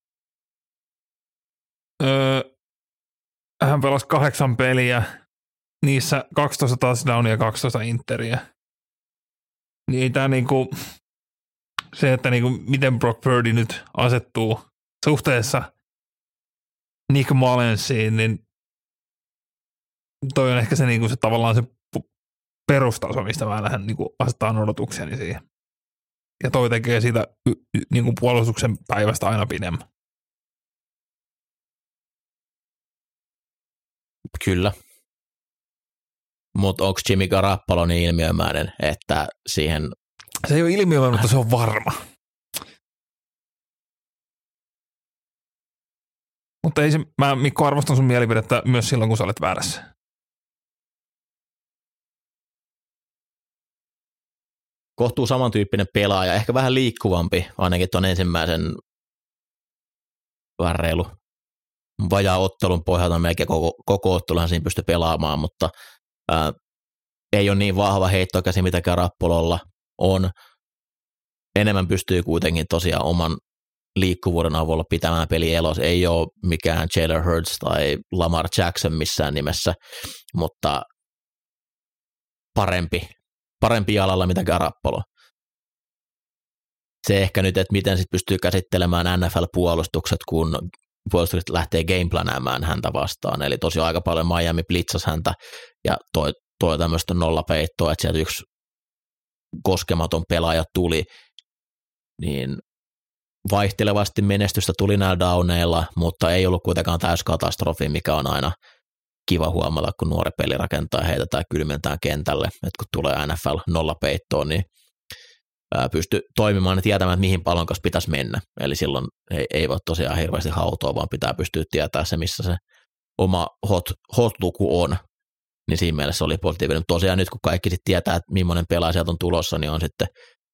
hän pelasi 8 peliä, niissä 12 touchdownia ja 12 interiä. Niin ei tää niinku, se, että niinku, miten Brock Purdy nyt asettuu suhteessa Nick Mullensiin, niin toi on ehkä se, niinku, se tavallaan se perustaso, mistä mä lähden niinku, asettamaan odotukseni siihen. Ja toi tekee siitä niinku puolustuksen päivästä aina pidemmän. Kyllä. Mutta onko Jimmy Garoppolo niin ilmiömäinen, että siihen se ei ole ilmiömäinen, mutta se on varma. Mutta ei se, mä Mikko arvostan sun mielipidettä myös silloin, kun sä olet väärässä. Kohtuu samantyyppinen pelaaja, ehkä vähän liikkuvampi, ainakin tuon ensimmäisen vähän reilu vajaa ottelun pohjalta melkein koko otteluhan siinä pystyi pelaamaan, mutta ei ole niin vahva heittokäsi, mitä Garoppololla on. Enemmän pystyy kuitenkin tosiaan oman liikkuvuuden avulla pitämään peli elossa. Ei ole mikään Jalen Hurts tai Lamar Jackson missään nimessä, mutta parempi jalalla, mitä Garoppolo. Se ehkä nyt, että miten sitten pystyy käsittelemään NFL-puolustukset, kun puolustukset lähtee gameplanäämään häntä vastaan. Eli tosiaan aika paljon Miami blitzasi häntä ja toi tämmöistä nollapeittoa, että sieltä yksi koskematon pelaaja tuli, niin vaihtelevasti menestystä tuli näillä downeilla, mutta ei ollut kuitenkaan täyskatastrofi, mikä on aina kiva huomata, kun nuori peli rakentaa heitä tai kylmentää kentälle, että kun tulee NFL nollapeittoon, niin pysty toimimaan ja tietämään, että mihin pallon kanssa pitäisi mennä. Eli silloin ei voi tosiaan hirveästi hautoa, vaan pitää pystyä tietämään se, missä se oma hot-luku on. Niin siinä mielessä oli positiivinen. Tosiaan nyt, kun kaikki sit tietää, että millainen pelaaja sieltä on tulossa, niin on sitten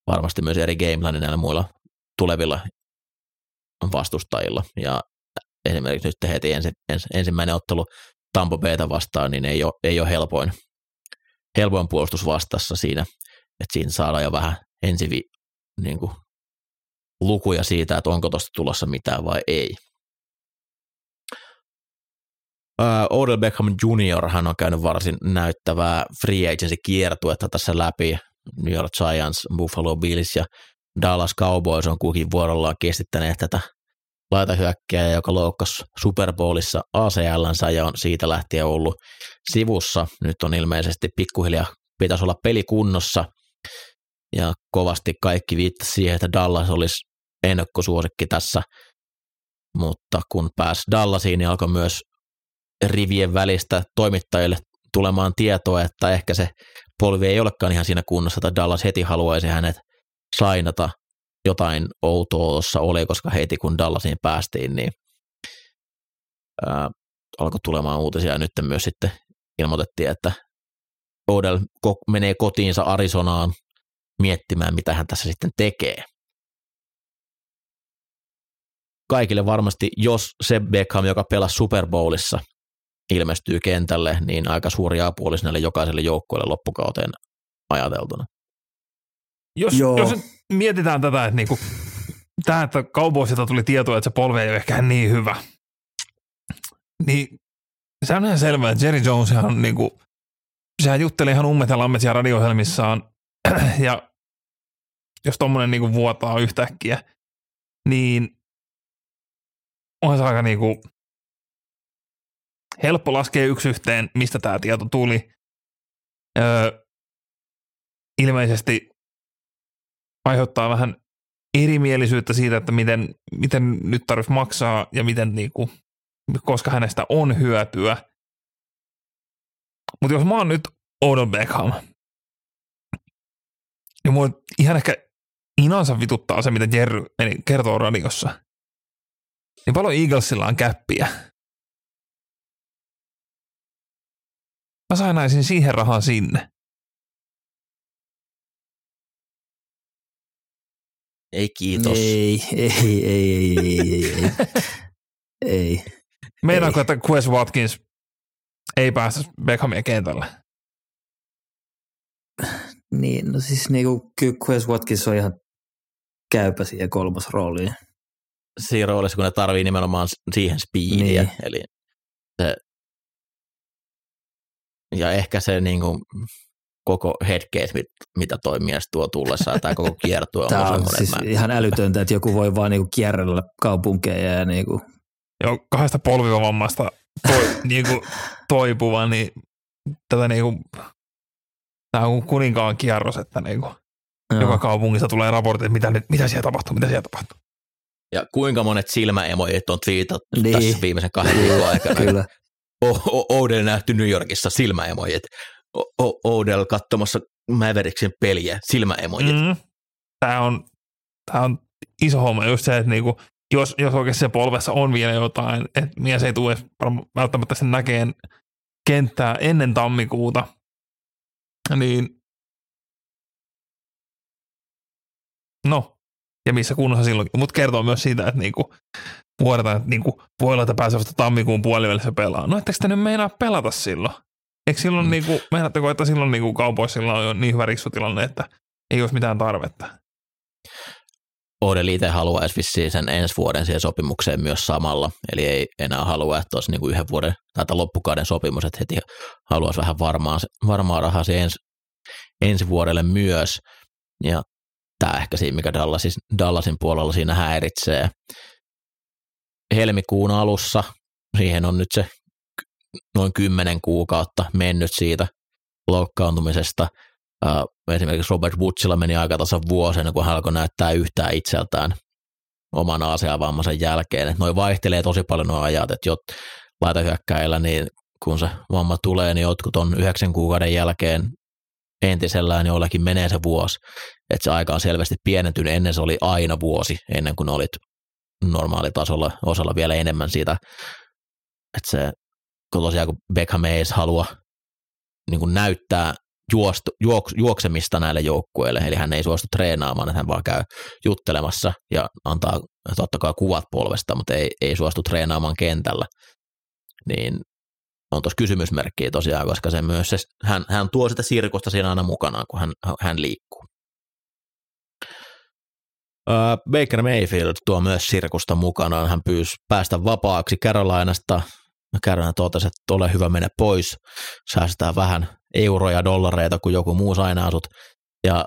varmasti myös eri gameplanin näillä muilla tulevilla vastustajilla. Ja esimerkiksi nyt heti ensimmäinen ottelu Tampa Bayta vastaan, niin ei ole helpoin puolustus vastassa siinä, että siinä saadaan jo vähän ensi lukuja siitä, että onko tuosta tulossa mitään vai ei. Odell Beckham Jr. hän on käynyt varsin näyttävää free agency-kiertuetta tässä läpi. New York Giants, Buffalo Bills ja Dallas Cowboys on kukin vuorollaan kestittäneet tätä laitahyökkääjää, joka loukkasi Super Bowlissa ACL-nsä ja on siitä lähtien ollut sivussa. Nyt on ilmeisesti pikkuhiljaa pitäisi olla pelikunnossa ja kovasti kaikki viittasi siihen, että Dallas olisi ennakkosuosikki tässä, mutta kun pääsi Dallasiin, niin alkoi myös rivien välistä toimittajille tulemaan tietoa, että ehkä se polvi ei olekaan ihan siinä kunnossa, tai Dallas heti haluaisi hänet sainata. Jotain outoa tuossa oli, koska heti kun Dallasiin päästiin, niin alkoi tulemaan uutisia, ja nyt myös sitten ilmoitettiin, että Odell menee kotiinsa Arizonaan miettimään, mitä hän tässä sitten tekee. Kaikille varmasti, jos se Beckham, joka pelasi Super Bowlissa, ilmestyy kentälle, niin aika suuri apu olisi näille jokaiselle joukkueelle loppukauteen ajateltuna. Jos mietitään tätä, että niinku, tämä, että Cowboysilta tuli tietoa, että se polvi ei ole ehkä niin hyvä, niin se on ihan selvää, että Jerry Jones ihan niinku, sehän jutteli ihan ummet ja lammet siellä radio-ohjelmissaan, ja jos tommonen niinku vuotaa yhtäkkiä, niin onhan se aika niinku helppo laskea yksi yhteen, mistä tämä tieto tuli. Ilmeisesti aiheuttaa vähän erimielisyyttä siitä, että miten nyt tarvitsisi maksaa ja miten niinku, koska hänestä on hyötyä. Mutta jos mä oon nyt Odell Beckham, niin mua ihan ehkä inansa vituttaa se, mitä Jerry kertoo radiossa. Niin paljon Eaglesilla on käppiä. Mä sainaisin siihen rahaa sinne. Ei kiitos. Ei. Meinaanko, että Quez Watkins ei päästä Beckhamia kentälle? Niin, no siis niinku Quez Watkins on ihan käypä siihen kolmas rooliin. Siinä roolissa, kun ne tarvii nimenomaan siihen speediä. Niin. Eli se, ja ehkä se niinku koko headcase, mitä toi mies tuo tullessaan, tai koko kiertue. Tämä on siis ihan älytöntä, että joku voi vaan niinku kierrellä kaupunkeja ja niinku. Joo, kahdesta polvivammaista niinku toipuva, niin tätä niinku, tämä on kuninkaan kierros, että niinku joka kaupungissa tulee raportit, mitä siellä tapahtuu, Ja kuinka monet silmäemojit on twiitattu tässä viimeisen 2 viikon aikana. Odell nähty New Yorkissa, silmäemojit. Odell katsomassa Mavericksin peliä, silmäemojit. Tämä on iso homma just se, että niinku, jos oikeasti se polvessa on vielä jotain, että mies ei tule välttämättä sen näkeen kenttää ennen tammikuuta, niin no. Ja missä kunnossa silloin. Mutta kertoo myös siitä, että niinku, vuodetaan, että niinku, voi olla, että pääsee vasta tammikuun puolivälissä pelaa. No etteikö sitä nyt meinaa pelata silloin? Eikö silloin niinku, meinatteko, että silloin niinku Kaupoisilla on jo niin hyvä riksutilanne, että ei olisi mitään tarvetta? Odell itse haluaisi vissiin sen ensi vuoden siihen sopimukseen myös samalla. Eli ei enää halua, että olisi niinku 1 vuoden tai loppukauden sopimus, että heti haluaisi vähän varmaa rahaa siihen ensi vuodelle myös. Ja tämä ehkä siinä, mikä Dallasin puolella siinä häiritsee. Helmikuun alussa, siihen on nyt se noin 10 kuukautta mennyt siitä loukkaantumisesta. Esimerkiksi Robert Woodsilla meni aika tasan vuosi, kun hän alkoi näyttää yhtään itseltään oman aasiavammansa jälkeen. Et noi vaihtelee tosi paljon nuo ajat, että jot laitahyökkäillä, niin kun se vamma tulee, niin jotkut on 9 kuukauden jälkeen entisellään, jollakin menee se vuosi. Että se aika on selvästi pienentynyt, ennen se oli aina vuosi, ennen kuin olit normaalitasolla, osalla vielä enemmän siitä, että se kun tosiaan kun Beckham ei edes halua niin kuin näyttää juoksemista näille joukkueille, eli hän ei suostu treenaamaan, että hän vaan käy juttelemassa ja antaa totta kai kuvat polvesta, mutta ei suostu treenaamaan kentällä, niin on tuossa kysymysmerkkiä tosiaan, koska se myös se, hän tuo sitä sirkusta siinä aina mukanaan, kun hän liikkuu. Baker Mayfield tuo myös sirkusta mukanaan, hän pyysi päästä vapaaksi Carolinasta. Carolina totesi, että ole hyvä, mennä pois, säästetään vähän euroja, dollareita, kun joku muu sainaa sut, ja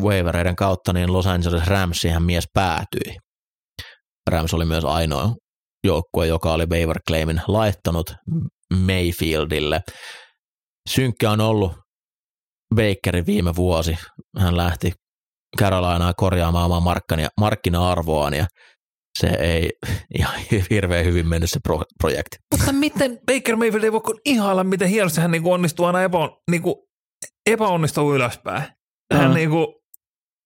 waivereiden kautta niin Los Angeles Ramsiin mies päätyi. Rams oli myös ainoa joukkue, joka oli waiver claimin laittanut Mayfieldille. Synkkä on ollut Bakerin viime vuosi, hän lähti Carolinaa korjaamaan omaa markkina-arvoaan, ja se ei ihan hirveän hyvin mennyt se projekti. Mutta miten Baker Mayfield ei voi kun ihailla, miten hienosti hän niinku onnistuu aina niinku epäonnistuu ylöspäin. Hän niinku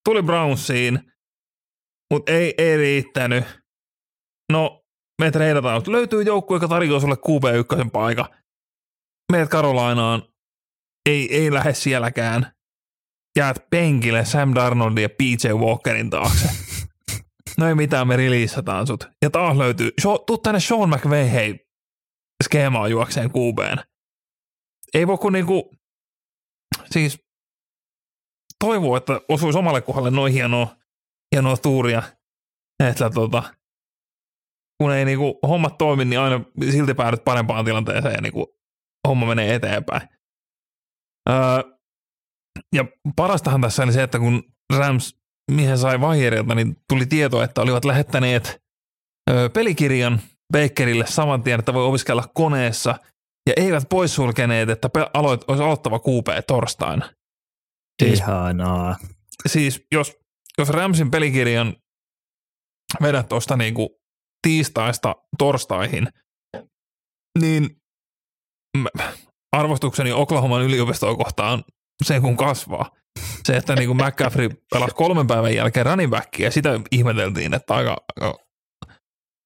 tuli Brownsiin, mutta ei riittänyt. No, me treidataan. Löytyy joukkue, joka tarjoaa sulle QB1 paikka. Meet Carolinaan, ei lähde sielläkään. Jäät penkille Sam Darnoldin ja PJ Walkerin taakse. No ei mitään, me releasataan sut. Ja taas löytyy, tuu tänne Sean McVay, hei, skeemaa juokseen QB:n. Ei voi kun niinku, siis toivoo, että osuisi omalle kohdalle noin hienoa tuuria, että kun ei niinku hommat toimi, niin aina silti päädyt parempaan tilanteeseen ja niinku homma menee eteenpäin. Ja parastahan tässä oli se, että kun Rams mihin sai vaiheerilta, niin tuli tieto, että olivat lähettäneet pelikirjan Bakerille saman tien, että voi opiskella koneessa, ja eivät poissulkeneet, että olisi aloittava QB torstaina. Siis, ihanaa. Siis jos Ramsin pelikirjan vedät tuosta niinku tiistaista torstaihin, niin arvostukseni Oklahoman yliopistoa kohtaan sen kun kasvaa. Se, että niin kuin McCaffrey pelasi 3 päivän jälkeen running backia, ja sitä ihmeteltiin, että aika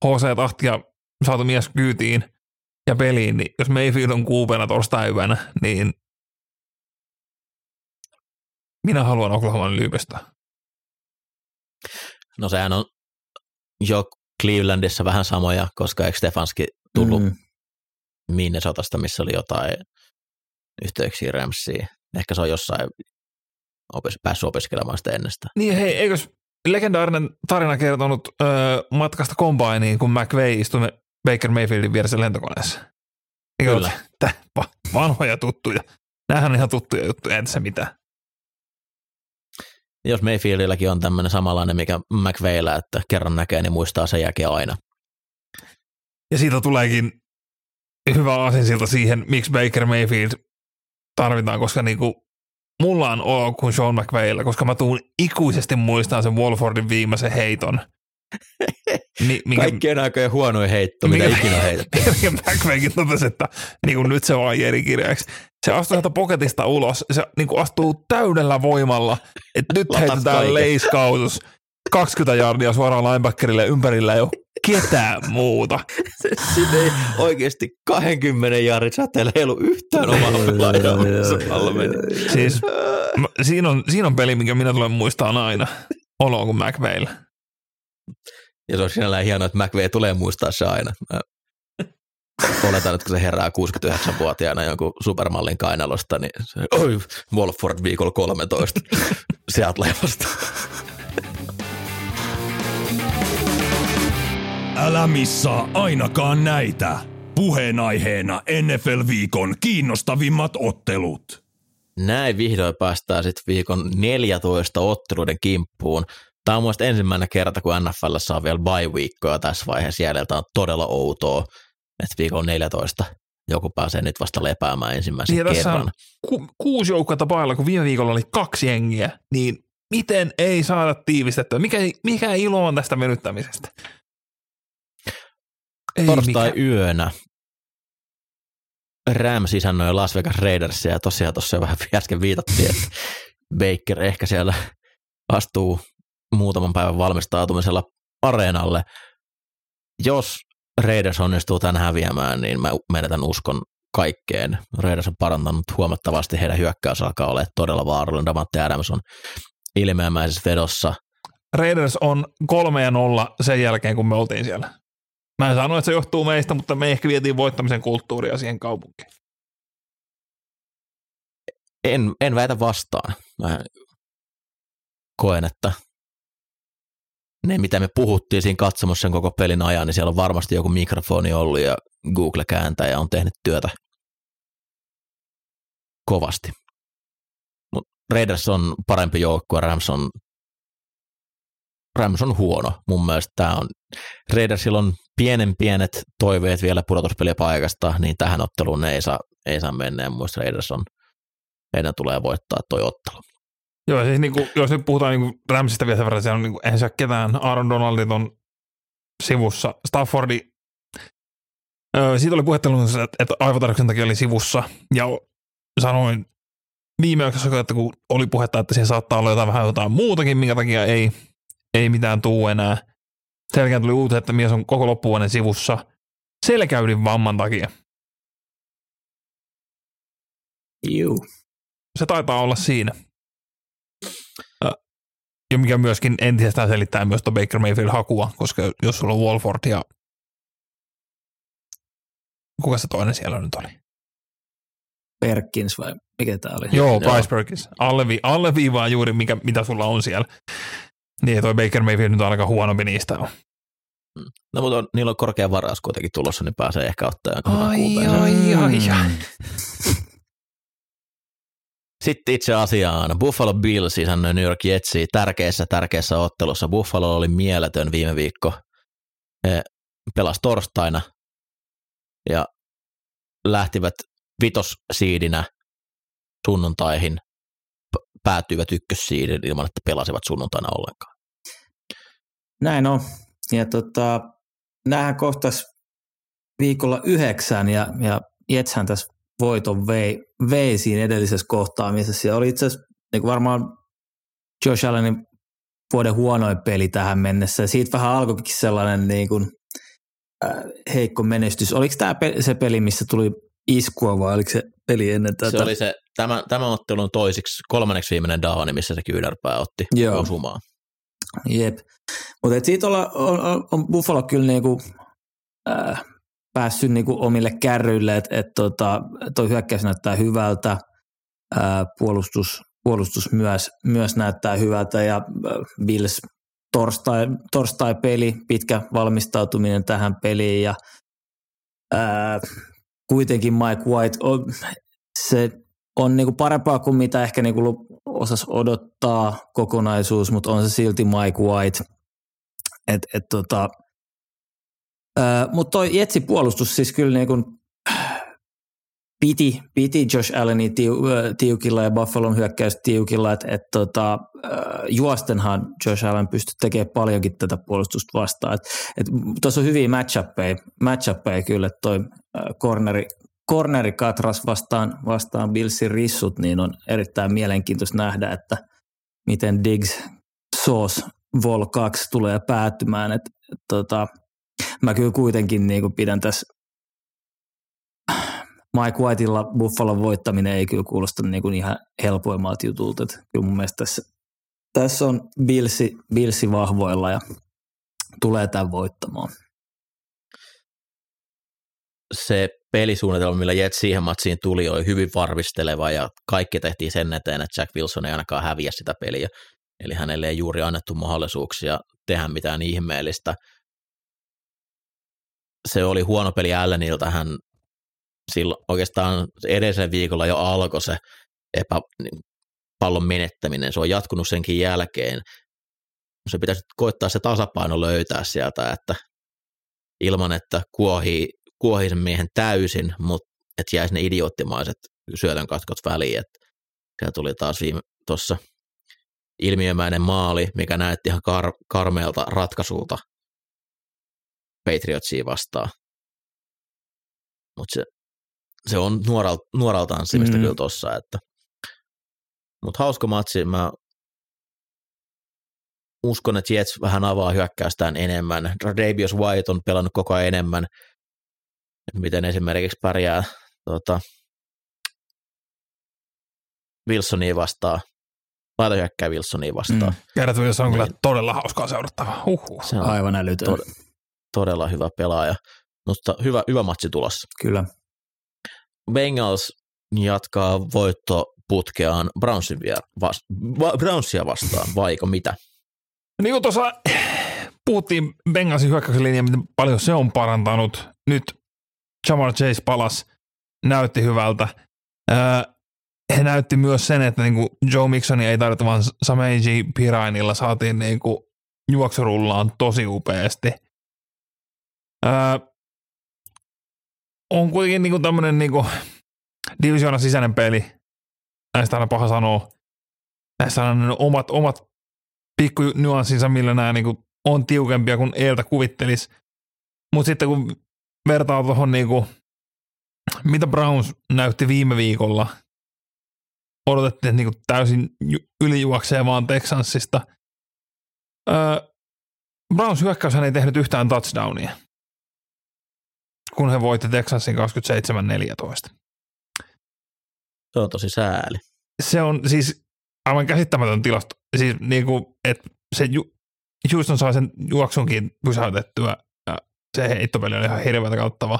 HC-tahtia saatu mies kyytiin ja peliin, niin jos Mayfield on kuupena torstaiyönä, niin minä haluan Oklahoman yliopistoa. No sehän on jo Clevelandissa vähän samoja, koska eikö Stefanski tullut Minnesotasta, missä oli jotain yhteyksiä Ramsiin. Ehkä se on jossain päässyt opiskelemaan sitä ennestään. Niin hei, eikös legendaarinen tarina kertonut matkasta kombainiin, kun McVay istui Baker Mayfieldin vieressä lentokoneessa? Eikö kyllä. Vanhoja tuttuja. Nämähän on ihan tuttuja juttuja, entä se mitään. Jos Mayfieldilläkin on tämmöinen samanlainen, mikä McVayllä, että kerran näkee, niin muistaa sen jälkeen aina. Ja siitä tuleekin hyvä aasinsilta siihen, miksi Baker Mayfield tarvitaan, koska niinku mulla on oo kuin Sean McVaylla, koska mä tuun ikuisesti muistamaan sen Wolfordin viimeisen heiton. Kaikkien aikojen huonoin heitto, mitä ikinä heitettiin. McVaykin totesi, että niin nyt se vaan jeri kirjaksi. Se astuu sieltä poketista ulos, se niin astuu täydellä voimalla, että nyt heitetään leiskautus 20 jardia suoraan linebackerille, ympärillä ei ole ketään muuta. Sitten ei oikeasti 20 jardin säteellä ei ollut yhtään omaa laidalla. Siis siinä on peli, minkä minä tulen muistamaan aina oloon kuin McVaylla. Ja se on sinällään hienoa, että McVay tulee muistaa se aina. Oletan, että kun se herää 69-vuotiaana jonkun supermallin kainalosta, niin se, oi, Wolford viikolla 13, Seattle vastaan. Älä missaa ainakaan näitä. Puheenaiheena NFL-viikon kiinnostavimmat ottelut. Näin vihdoin päästään sitten viikon 14 otteluiden kimppuun. Tämä on mielestäni ensimmäinen kerta, kun NFL saa vielä bye-viikkoja tässä vaiheessa jäljeltä. On todella outoa, että viikon 14 joku pääsee nyt vasta lepäämään ensimmäisen kerran. 6 joukkoa tapailla, kun viime viikolla oli 2 jengiä, niin Miten ei saada tiivistettyä? Mikä ilo on tästä venyttämisestä? Torstai-yönä Rams isännöi Las Vegas Raidersia ja tosiaan tuossa vähän äsken viitattiin, että Baker ehkä siellä astuu muutaman päivän valmistautumisella areenalle. Jos Raiders onnistuu tämän häviämään, niin mä menetän uskon kaikkeen. Raiders on parantanut huomattavasti, heidän hyökkäys alkaa olemaan todella vaarallinen. Davante Adams on ilmeämäisessä vedossa. Raiders on 3-0 sen jälkeen, kun me oltiin siellä. Mä en sano, että se johtuu meistä, mutta me ehkä vietiin voittamisen kulttuuria siihen kaupunkiin. En väitä vastaan. Mä koen, että ne, mitä me puhuttiin siinä katsomassa sen koko pelin ajan, niin siellä on varmasti joku mikrofoni ollut ja Google-kääntäjä on tehnyt työtä kovasti. Mut Raiders on parempi joukkue, Rams on huono. Mun mielestä tämä on, Raidersilla on pienet toiveet vielä pudotuspelipaikasta, niin tähän otteluun ne ei saa mennä. Muista Raiders on, meidän tulee voittaa toi ottelu. Joo, siis niin kuin, jos nyt puhutaan niin Ramsista vielä sen verran, siellä on niin kuin, eihän se ole ketään. Aaron Donaldit on sivussa. Staffordi, siitä oli puhettelun, että aivotarkastuksen takia oli sivussa. Ja sanoin viime aikoina, että kun oli puhetta, että siinä saattaa olla jotain muutakin, minkä takia ei mitään tuu enää. Selkeä tuli uute, että mies on koko loppuvuoden sivussa selkäydin vamman takia. Juu. Se taitaa olla siinä. Ja mikä myöskin entisestään selittää myös tuon Baker Mayfield-hakua, koska jos sulla on Wolford ja kuka se toinen siellä nyt oli? Perkins vai mikä tää oli? Joo, Bryce Perkins. Alleviivaa juuri mitä sulla on siellä. Niin, toi Baker Mayfield nyt on aika huonompi niistä on. No, mutta niillä on korkea varaus kuitenkin tulossa, niin pääsee ehkä ottaa jonkun ai. Sitten itse asiaan. Buffalo Bills isännöi New York Jetsiä tärkeässä ottelussa. Buffalo oli mieletön viime viikko. Pelasi torstaina ja lähtivät viitossiidinä sunnuntaihin. Päätyivät ykkössiidin ilman, että pelasivat sunnuntaina ollenkaan. Näin on. Ja näähän kohtas viikolla 9 ja Jetshän tässä voiton vei siinä edellisessä kohtaamisessa. Ja oli itse asiassa niin varmaan Josh Allenin vuoden huonoin peli tähän mennessä. Ja siitä vähän alkoikin sellainen niin kuin, heikko menestys. Oliko tämä se peli, missä tuli iskua vai oliko se peli ennen tätä? Se oli se tämän ottelun kolmanneksi viimeinen downi, missä se kyynärpää otti osumaan. Jep. Mutta siitä on Buffalo kyllä niinku, päässyt niinku omille kärryille, että toi hyökkäys näyttää hyvältä, puolustus myös näyttää hyvältä ja Bills torstai-peli, pitkä valmistautuminen tähän peliin ja kuitenkin Mike White on niinku parempaa kuin mitä ehkä niinku osas odottaa kokonaisuus, mutta on se silti Mike White. Mutta toi Jetsin puolustus siis kyllä niinku piti Josh Allenia tiukilla ja Buffalon hyökkäys tiukilla, juostenhan Josh Allen pystyi tekemään paljonkin tätä puolustusta vastaan. Tuossa on hyviä match-upeja kyllä, että toi corneri katras vastaan Billsin rissut, niin on erittäin mielenkiintoista nähdä, että miten Diggs Sauce Vol 2 tulee päättymään. Mä kyllä kuitenkin niinku pidän tässä Mike Whiteilla Buffalon voittaminen ei kyllä kuulosta niinku ihan helpoimmalta jutulta. Kyllä mun mielestä tässä on Billsi vahvoilla ja tulee tämän voittamaan. Se pelisuunnitelma, millä Jets siihen matsiin tuli, oli hyvin varvisteleva ja kaikki tehtiin sen eteen, että Jack Wilson ei ainakaan häviä sitä peliä. Eli hänelle ei juuri annettu mahdollisuuksia tehdä mitään ihmeellistä. Se oli huono peli Allenilta. Hän silloin oikeastaan edellisen viikolla jo alkoi se pallon menettäminen. Se on jatkunut senkin jälkeen. Se pitäisi koittaa se tasapaino löytää sieltä, että ilman että kuohii sen miehen täysin, mutta et jäisi ne idioottimaiset syötönkatkot väliin. Että siellä tuli taas tuossa ilmiömäinen maali, mikä näytti ihan karmeelta ratkaisulta Patriotsia vastaan. Mutta se on nuoralta tanssimista kyllä tossa, että mut hauska matsi, mä uskon, että Jets vähän avaa hyökkäystään enemmän. Tre'Davious White on pelannut koko ajan enemmän, miten esimerkiksi pärjää Wilsonia vastaan. Laita hyökkää Wilsonia vastaan. Garrett Wilson on kyllä todella hauskaa seurattavaa. Se on aivan älytön. Todella hyvä pelaaja, mutta hyvä matsi tulossa. Kyllä. Bengals jatkaa voittoputkeaan Brownsia vastaan, vaiko mitä? Niin kuin tuossa puhuttiin Bengalsin hyökkäyksen linjaa, miten paljon se on parantanut. Nyt Jamar Chase palasi, näytti hyvältä. He näytti myös sen, että niinku Joe Mixonia ei tarvita, vaan Samaje Pirainilla saatiin niinku juoksurullaan tosi upeasti. On kuitenkin niinku tämmöinen niinku divisioonan sisäinen peli. Näistä aina paha sanoa. Näistä aina omat pikku nyanssinsa, millä nämä niinku on tiukempia kuin eiltä kuvittelisi. Mutta sitten kun vertaa tuohon, niinku, mitä Browns näytti viime viikolla, odotettiin, että niinku täysin ylijuoksee vaan Texansista. Browns hyökkäyshän ei tehnyt yhtään touchdownia, kun he voitti Texansin 27-14. Se on tosi sääli. Se on siis aivan käsittämätön tilasto. Siis niinku, että se Houston sai sen juoksunkin pysäytettyä. Se heittopeli oli ihan hirveätä kauttava.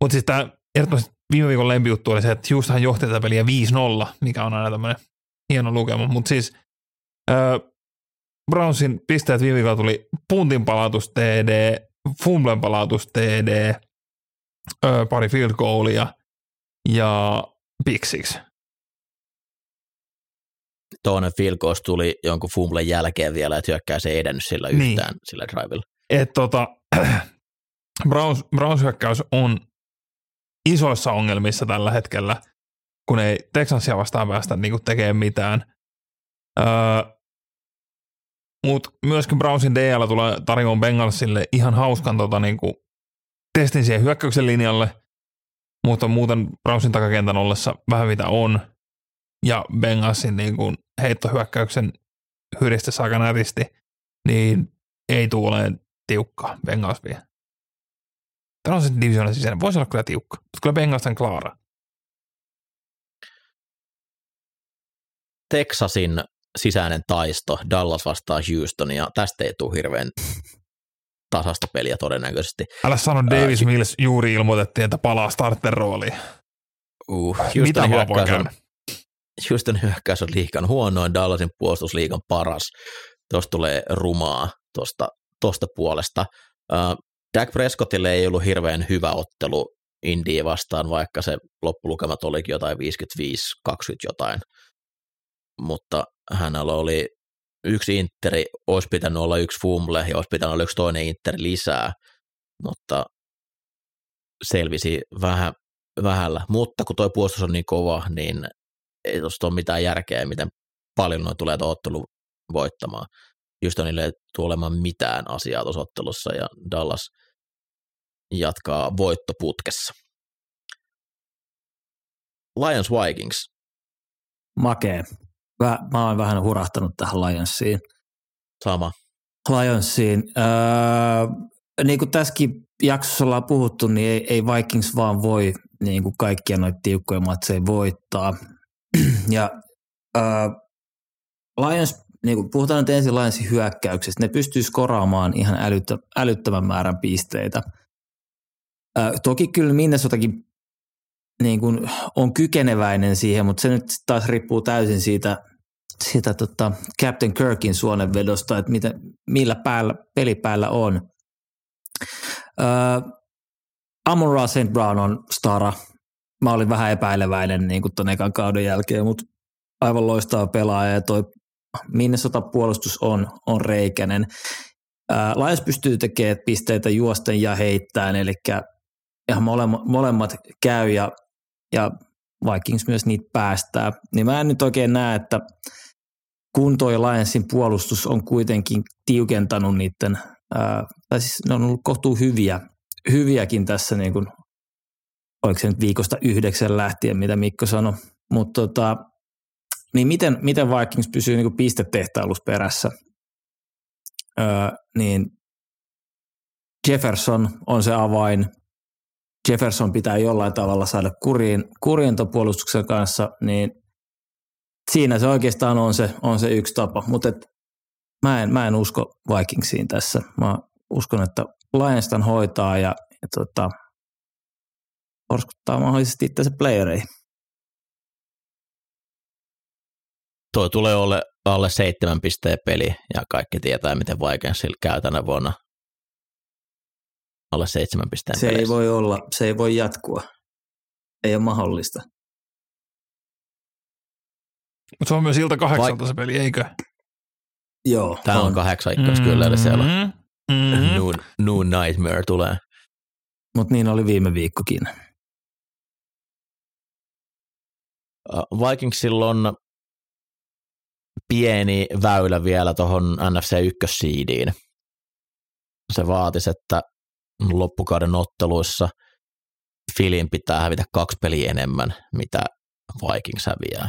Mutta siis tämä erittäin viime viikon lempijuttu oli se, että Houstonhan johti tätä peliä 5-0, mikä on aina tämmöinen hieno lukema. Mutta siis Brownsin pisteet viime viikolla tuli puntin palautus TD, fumblen palautus TD, pari field goalia ja pick six. Toinen field goal tuli jonkun fumblen jälkeen vielä, että hyökkää se ei edennyt sillä yhtään sillä drivella. Että Browns hyökkäys on isoissa ongelmissa tällä hetkellä, kun ei Texansia vastaan päästä niin tekemään mitään. Mutta myöskin Brownsin DL tulee tarjoamaan Bengalsille ihan hauskan niin testin siihen hyökkäyksen linjalle, mutta muuten Brownsin takakentän ollessa vähän mitä on. Ja Bengalsin niin heittohyökkäyksen hyristässä aika nätisti, niin ei tule olemaan tiukkaa Bengals vielä. Tämä on se divisioonan sisäinen. Voisi olla kyllä tiukka, mutta kyllä Bengalstan klaara. Texasin sisäinen taisto, Dallas vastaa Houstonia. Tästä ei tule hirveän tasasta peliä todennäköisesti. Älä sano, Davis Mills juuri ilmoitettiin, että palaa starter-rooliin. Houston hyökkäys on liikan huonoin, Dallasin puolustus liikan paras. Tuosta tulee rumaa tuosta puolesta. Dak Prescottille ei ollut hirveän hyvä ottelu Indiä vastaan, vaikka se loppulukemat olikin jotain 55-20 jotain. Mutta hänellä oli yksi interi, olisi pitänyt olla yksi fumble ja olisi pitänyt olla yksi toinen interi lisää, mutta selvisi vähällä. Mutta kun tuo puolustus on niin kova, niin ei tuosta ole mitään järkeä, miten paljon noi tulee tuo ottelu voittamaan. Houstonille ei tule olemaan mitään asiaa tuossa ottelussa, ja Dallas jatkaa voittoputkessa. Lions Vikings. Makee. Mä oon vähän hurahtanut tähän Lionsiin. Sama. Lionsiin. Niin kuin tässäkin jaksossa ollaan puhuttu, niin ei Vikings vaan voi niin kuin kaikkia noita tiukkoja matseja voittaa. Ja Lions, niin kun puhutaan nyt ensin Lionsin hyökkäyksestä, ne pystyy skoraamaan ihan älyttömän määrän pisteitä. Toki kyllä Minnesotakin niin kun on kykeneväinen siihen, mutta se nyt taas riippuu täysin siitä Captain Kirkin suonenvedosta, että millä pelipäällä on. Amon-Ra St. Brown on stara. Mä olin vähän epäileväinen niin kuin ton ekan kauden jälkeen, mutta aivan loistava pelaaja ja toi Minnesota-puolustus on reikäinen. Lions pystyy tekemään pisteitä juosten ja heittämään, eli ihan molemmat käy ja Vikings myös niitä päästää. Niin mä en nyt oikein näe, että kun toi Lionsin puolustus on kuitenkin tiukentanut niiden, tai siis ne on ollut kohtuu hyviäkin tässä niin kuin, oliko se nyt viikosta 9 lähtien, mitä Mikko sanoi, mutta niin miten Vikings pysyy niin kuin pistetehtailussa perässä, niin Jefferson on se avain. Jefferson pitää jollain tavalla saada kuriin tuon puolustuksen kanssa, niin siinä se oikeastaan on se yksi tapa, mutta mä en usko Vikingsiin tässä. Mä uskon, että Lions tämän hoitaa ja porskuttaa mahdollisesti itseänsä playereihin. Tuo tulee alle 7 pisteen peli ja kaikki tietää, miten Vikingsillä käy tänä vuonna. Alle 7 pisteen pelissä. Se ei voi jatkua. Ei ole mahdollista. Mutta se on myös ilta 8 se peli, eikö? Joo. Tämä on 8 ikkas kyllä, eli siellä New Nightmare tulee. Mutta niin oli viime viikkokin. Vikingsilla on pieni väylä vielä tuohon NFC1-seediin. Se vaatisi, että loppukauden otteluissa Philin pitää hävitä 2 peliä enemmän, mitä Vikings häviää.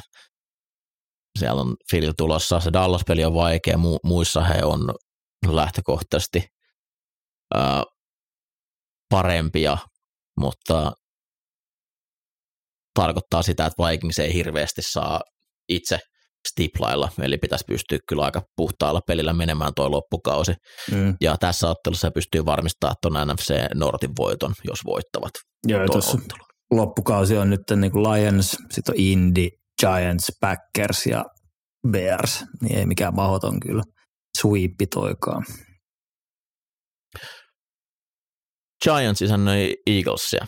Siellä on Philillä tulossa, se Dallas-peli on vaikea, muissa he on lähtökohtaisesti parempia, mutta tarkoittaa sitä, että Vikings ei hirveästi saa itse stiplailla, eli pitäisi pystyä kyllä aika puhtaalla pelillä menemään toi loppukausi. Ja tässä ottelussa pystyy varmistamaan tuon NFC Nortin voiton, jos voittavat. Joo, tuossa loppukausi on nyt niin kuin Lions, sitten on Indy, Giants, Packers ja Bears, niin ei mikään mahdoton kyllä sweepi toikaan. Giants isännöi Eaglesia.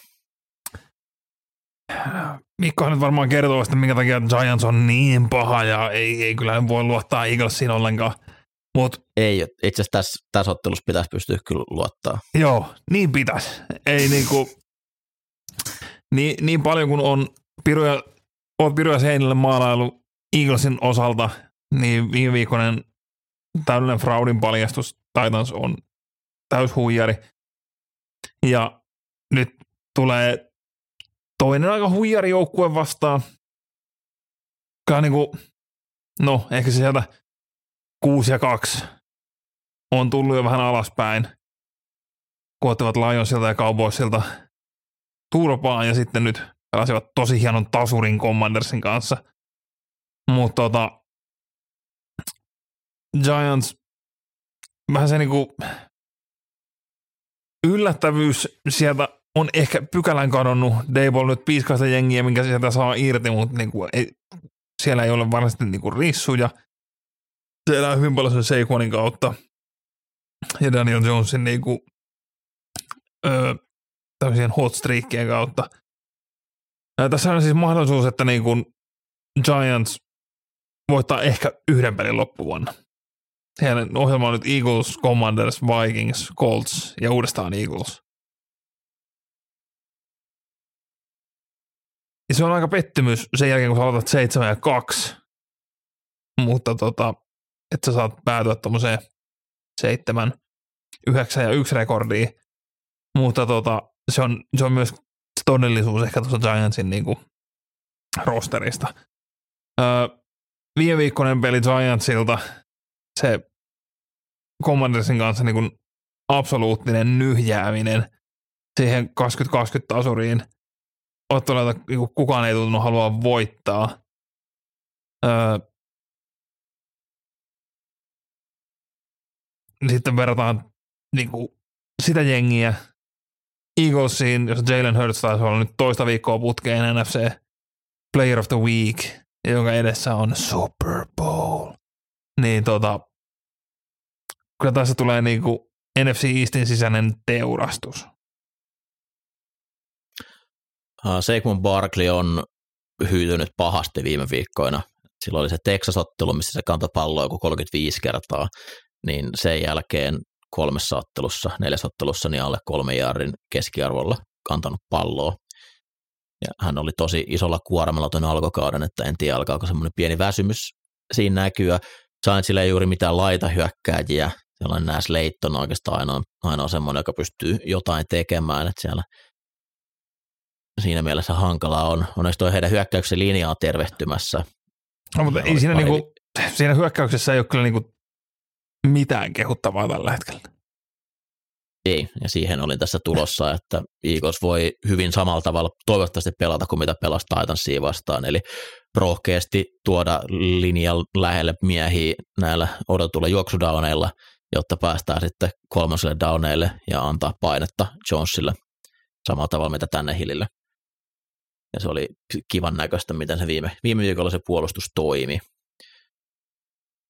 Mikkohan nyt varmaan kertoo, että minkä takia Giants on niin paha ja ei kyllä voi luottaa Eaglesiin ollenkaan. Ei, itse asiassa tässä ottelussa pitäisi pystyä kyllä luottaa. Joo, niin pitäisi. Ei niinku, niin paljon kun olet piruja seinille maalailu Eaglesin osalta, niin viime viikkoinen täydellinen fraudin paljastus Titans on täyshuijari. Ja nyt tulee toinen aika huijari joukkue vastaan. Kyllä niinku, no ehkä se sieltä 6-2 on tullut jo vähän alaspäin. Koettivat Lionsilta ja Cowboysilta turpaan ja sitten nyt pelasivat tosi hienon tasurin Commandersin kanssa. Mutta Giants, vähän se niinku yllättävyys sieltä on ehkä pykälän kadonnut. Dable nyt piiskaista jengiä, minkä sieltä saa irti, mutta niinku ei, siellä ei ole varmasti niinku rissuja. Siellä on hyvin paljon sen Saquonin kautta ja Daniel Jonesin niinku, tämmöisien hot streakien kautta. Ja tässä on siis mahdollisuus, että niinku Giants voittaa ehkä yhden pelin loppuvuonna. Heidän ohjelma on nyt Eagles, Commanders, Vikings, Colts ja uudestaan Eagles. Se on aika pettymys sen jälkeen, kun sä aloitat 7-2, mutta että sä saat päätyä tommoseen 7-9-1 rekordiin, mutta se on myös todellisuus ehkä tuossa Giantsin niinku rosterista. Viime viikkoinen peli Giantsilta, se Commandersin kanssa niinku absoluuttinen nyhjääminen siihen 20-20 tasuriin, ottelua, että kukaan ei tuntunut haluaa voittaa. Sitten verrataan niinku sitä jengiä Eaglesiin, jos Jalen Hurts taisi olla nyt toista viikkoa putkeen NFC Player of the Week, jonka edessä on Super Bowl. Niin kyllä tässä tulee niinku NFC Eastin sisäinen teurastus. Saquon Barkley on hyytynyt pahasti viime viikkoina. Silloin oli se Texas-ottelu, missä se kantoi palloa joku 35 kertaa, niin sen jälkeen 4 ottelussa, niin alle 3 jaardin keskiarvolla kantanut palloa. Ja hän oli tosi isolla kuormalla tuon alkukauden, että en tiedä, alkaako semmoinen pieni väsymys siinä näkyä. Saintsille ei juuri mitään laitahyökkääjiä. Siellä on nää Slate on oikeastaan ainoa semmoinen, joka pystyy jotain tekemään, että siellä siinä mielessä hankalaa on. Onneksi toi heidän hyökkäyksen linjaa tervehtymässä. No, mutta ei siinä, siinä hyökkäyksessä ei ole kyllä niinku mitään kehuttavaa tällä hetkellä. Ei, ja siihen olin tässä tulossa, että Eagles voi hyvin samalla tavalla toivottavasti pelata kuin mitä pelasi Titansia vastaan, eli rohkeasti tuoda linjan lähelle miehiä näillä odotuilla juoksudowneilla, jotta päästään sitten kolmansille downeille ja antaa painetta Jonesille samalla tavalla mitä Tannehillille. Ja se oli kivan näköistä, miten se viime viikolla se puolustus toimi.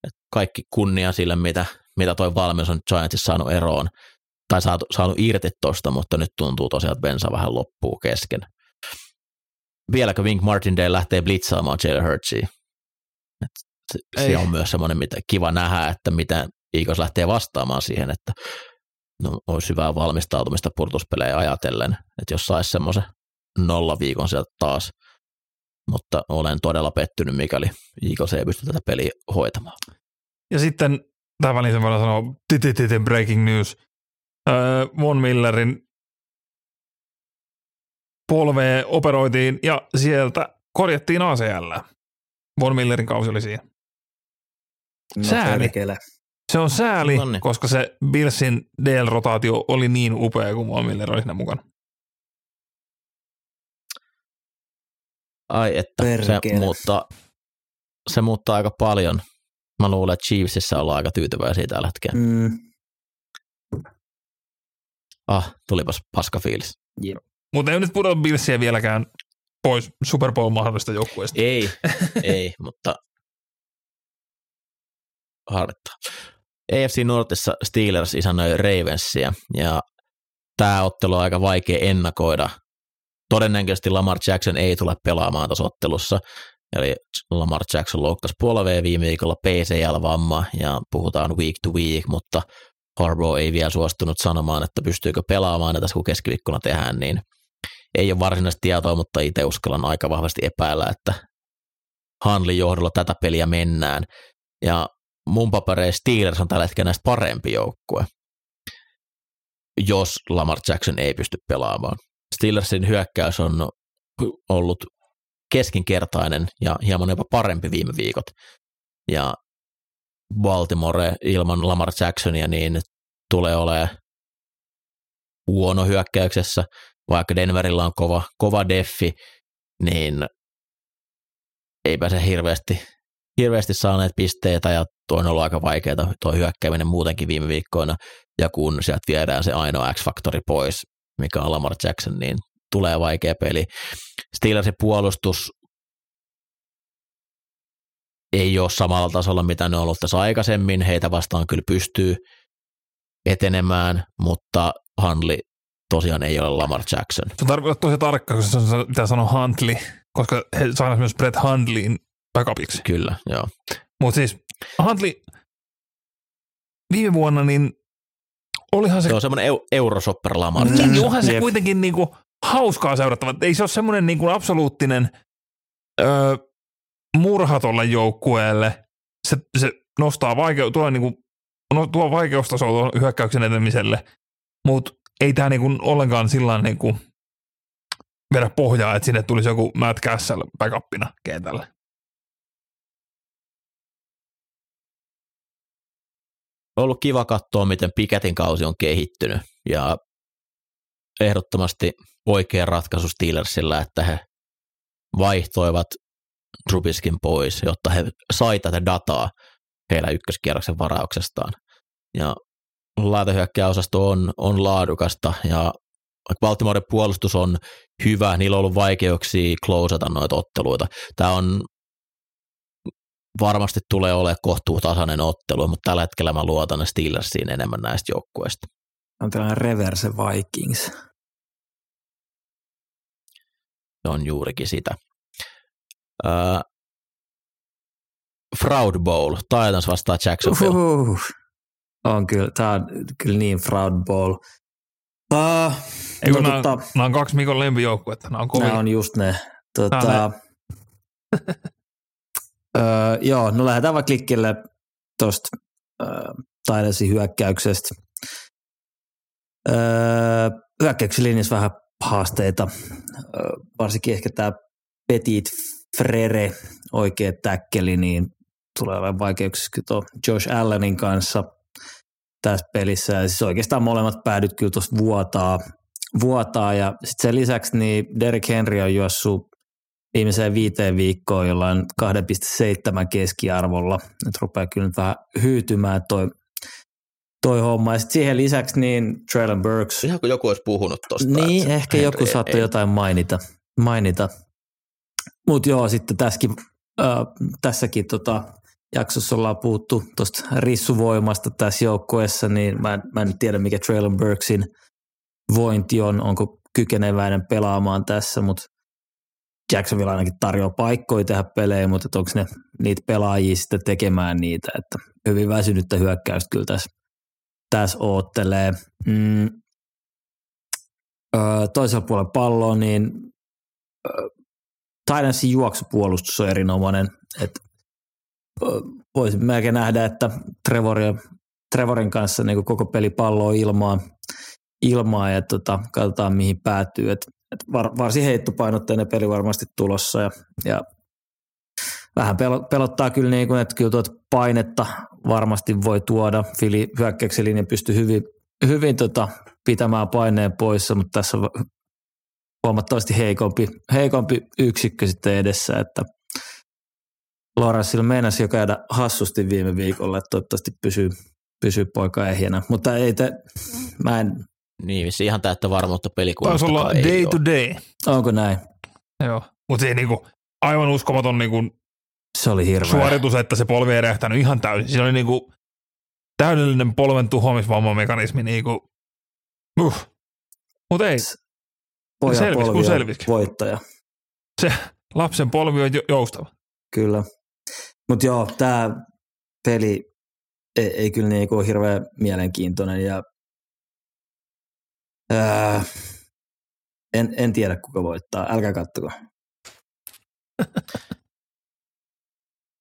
Et kaikki kunnia sille, mitä toi valmius on Giantsin saanut eroon, tai saanut irti tuosta, mutta nyt tuntuu tosiaan, että bensa vähän loppuu kesken. Vieläkö Wink Martindale lähtee blitzaamaan Jalen Hurtsia? Se on myös semmoinen, mitä kiva nähdä, että mitä Eagles lähtee vastaamaan siihen, että no, olisi hyvää valmistautumista purtuspelejä ajatellen, että jos saisi semmoisen 0 viikon sieltä taas, mutta olen todella pettynyt, mikäli Eagles ei pysty tätä peliä hoitamaan. Ja sitten tämä väliin se voidaan sanoa breaking news. Von Millerin polveen operoitiin ja sieltä korjattiin ACL. Von Millerin kausi oli siinä. Sääli. Se on sääli, koska se Billsin DL-rotaatio oli niin upea, kun Von Miller oli siinä mukana. Ai että, se muuttaa aika paljon. Mä luulen, että Chiefsissä ollaan aika tyytyväisiä tällä hetkellä. Tulipas paska fiilis. Yep. Mutta ei nyt pudota Billsiä vieläkään pois Super Bowl mahdollisesta joukkueesta. Ei, mutta harmittaa. AFC Northissa Steelers isännöi Ravensia, ja tämä ottelu on aika vaikea ennakoida. Todennäköisesti Lamar Jackson ei tule pelaamaan tuossa ottelussa, eli Lamar Jackson loukkasi polvea viime viikolla PCL-vamma, ja puhutaan week to week, mutta Harbaugh ei vielä suostunut sanomaan, että pystyykö pelaamaan, ja tässä kun keskiviikkona tehdään, niin ei ole varsinaisesti tietoa, mutta itse uskallan aika vahvasti epäillä, että Handlin johdolla tätä peliä mennään. Ja mun papereissa Steelers on tällä hetkellä näistä parempi joukkue, jos Lamar Jackson ei pysty pelaamaan. Steelersin hyökkäys on ollut keskinkertainen ja hieman jopa parempi viime viikot. Ja Baltimore ilman Lamar Jacksonia niin tulee olemaan huono hyökkäyksessä, vaikka Denverillä on kova deffi, niin eipä se hirveästi saaneet pisteitä, ja on ollut aika vaikeaa tuo hyökkääminen muutenkin viime viikkoina, ja kun sieltä viedään se ainoa X-faktori pois, mikä on Lamar Jackson, niin tulee vaikea peli. Steelersin puolustus ei ole samalla tasolla, mitä ne on ollut tässä aikaisemmin. Heitä vastaan kyllä pystyy etenemään, mutta Handli tosiaan ei ole Lamar Jackson. Se tarvitsee tosi tarkka, kun se pitää sanoa Handli, koska he saivat myös Brett Handlin backupiksi. Kyllä, joo. Mutta siis Handli viime vuonna, niin olihan se... Se on semmoinen eurosopper Lamar Jackson. Niin, onhan se kuitenkin niinku hauskaa seurattava. Ei se ole semmoinen niinku absoluuttinen... murha tuolle joukkueelle, se nostaa tuo vaikeustasoa tuon hyökkäyksen etenemiselle, mutta ei tämä niinku ollenkaan sillä niinku vedä pohjaa, että sinne tulisi joku Matt Cassel backupina kentälle. On ollut kiva katsoa, miten Pikettin kausi on kehittynyt, ja ehdottomasti oikea ratkaisu Steelersillä, että he vaihtoivat Trubiskin pois, jotta he sai tätä dataa heillä ykköskierroksen varauksestaan. Ja laitahyökkäysosasto on laadukasta, ja Baltimoren puolustus on hyvä, niillä on ollut vaikeuksia closata noita otteluita. Tämä on varmasti tulee olemaan kohtuutasainen ottelu, mutta tällä hetkellä mä luotan Steelersiin enemmän näistä joukkueista. On tällainen reverse Vikings. Se on juurikin sitä. Fraud Bowl, Titans vastaa Jacksonville. On kyllä, tämä on kyllä niin Fraud Bowl. Nämä on 2 Mikon lempijoukkuetta. Nämä on just ne. Joo, no lähdetään vaan klikkille tuosta Taidesin hyökkäyksestä. Hyökkäyksen linjassa vähän haasteita, varsinkin ehkä tämä Petit Frere, oikea täkkeli, niin tulee olemaan vaikeuksia tuon Josh Allenin kanssa tässä pelissä. Ja siis oikeastaan molemmat päädyt kyllä tuossa vuotaa ja sitten sen lisäksi niin Derrick Henry on juossut viimeiseen 5 viikkoon jollain 2,7 keskiarvolla. Nyt rupeaa kyllä nyt vähän hyytymään toi homma. Ja sitten siihen lisäksi niin Treylon Burks. Ihan kuin joku olisi puhunut tuosta. Niin, ehkä Henry joku saattoi jotain mainita. Mutta joo, sitten tässäkin jaksossa ollaan puhuttu tuosta rissuvoimasta tässä joukkueessa, niin mä en tiedä mikä Treylon Burksin vointi on, onko kykeneväinen pelaamaan tässä, mutta Jacksonville ainakin tarjoaa paikkoja tehdä pelejä, mutta onko ne niitä pelaajia sitten tekemään niitä, että hyvin väsynyttä hyökkäystä kyllä tässä oottelee. Toisella puolella palloa, niin Titansin juoksupuolustus on erinomainen, että voisin melkein nähdä, että Trevorin kanssa niin koko peli palloa ilmaa ja katsotaan mihin päätyy, että varsin heittopainotteinen peli varmasti tulossa ja vähän pelottaa kyllä niin kuin, että kyllä tuota painetta varmasti voi tuoda. Fili hyökkäyksen linja pystyy hyvin pitämään paineen poissa, mutta tässä on huomattavasti heikompi yksikkö sitten edessä, että Lawrencella meinasi jo käydä hassusti viime viikolla, että toivottavasti pysyy poika ehjänä, mutta mä en. Niin, missä ihan täyttä varmuutta pelikunnasta. Taisi olla day to day. Onko näin? Joo. Mutta se niinku aivan uskomaton niinku se oli hirveä suoritus, että se polvi ei räjähtänyt ihan täysin. Siinä oli niinku täydellinen polven tuhoamisvammamekanismi niinku. Mut ei. Pojan polvi on voittaja. Se lapsen polvi on joustava. Kyllä. Mut joo, tää peli ei kyllä niinku ole hirveän mielenkiintoinen ja en tiedä kuka voittaa. Älkää kattoko.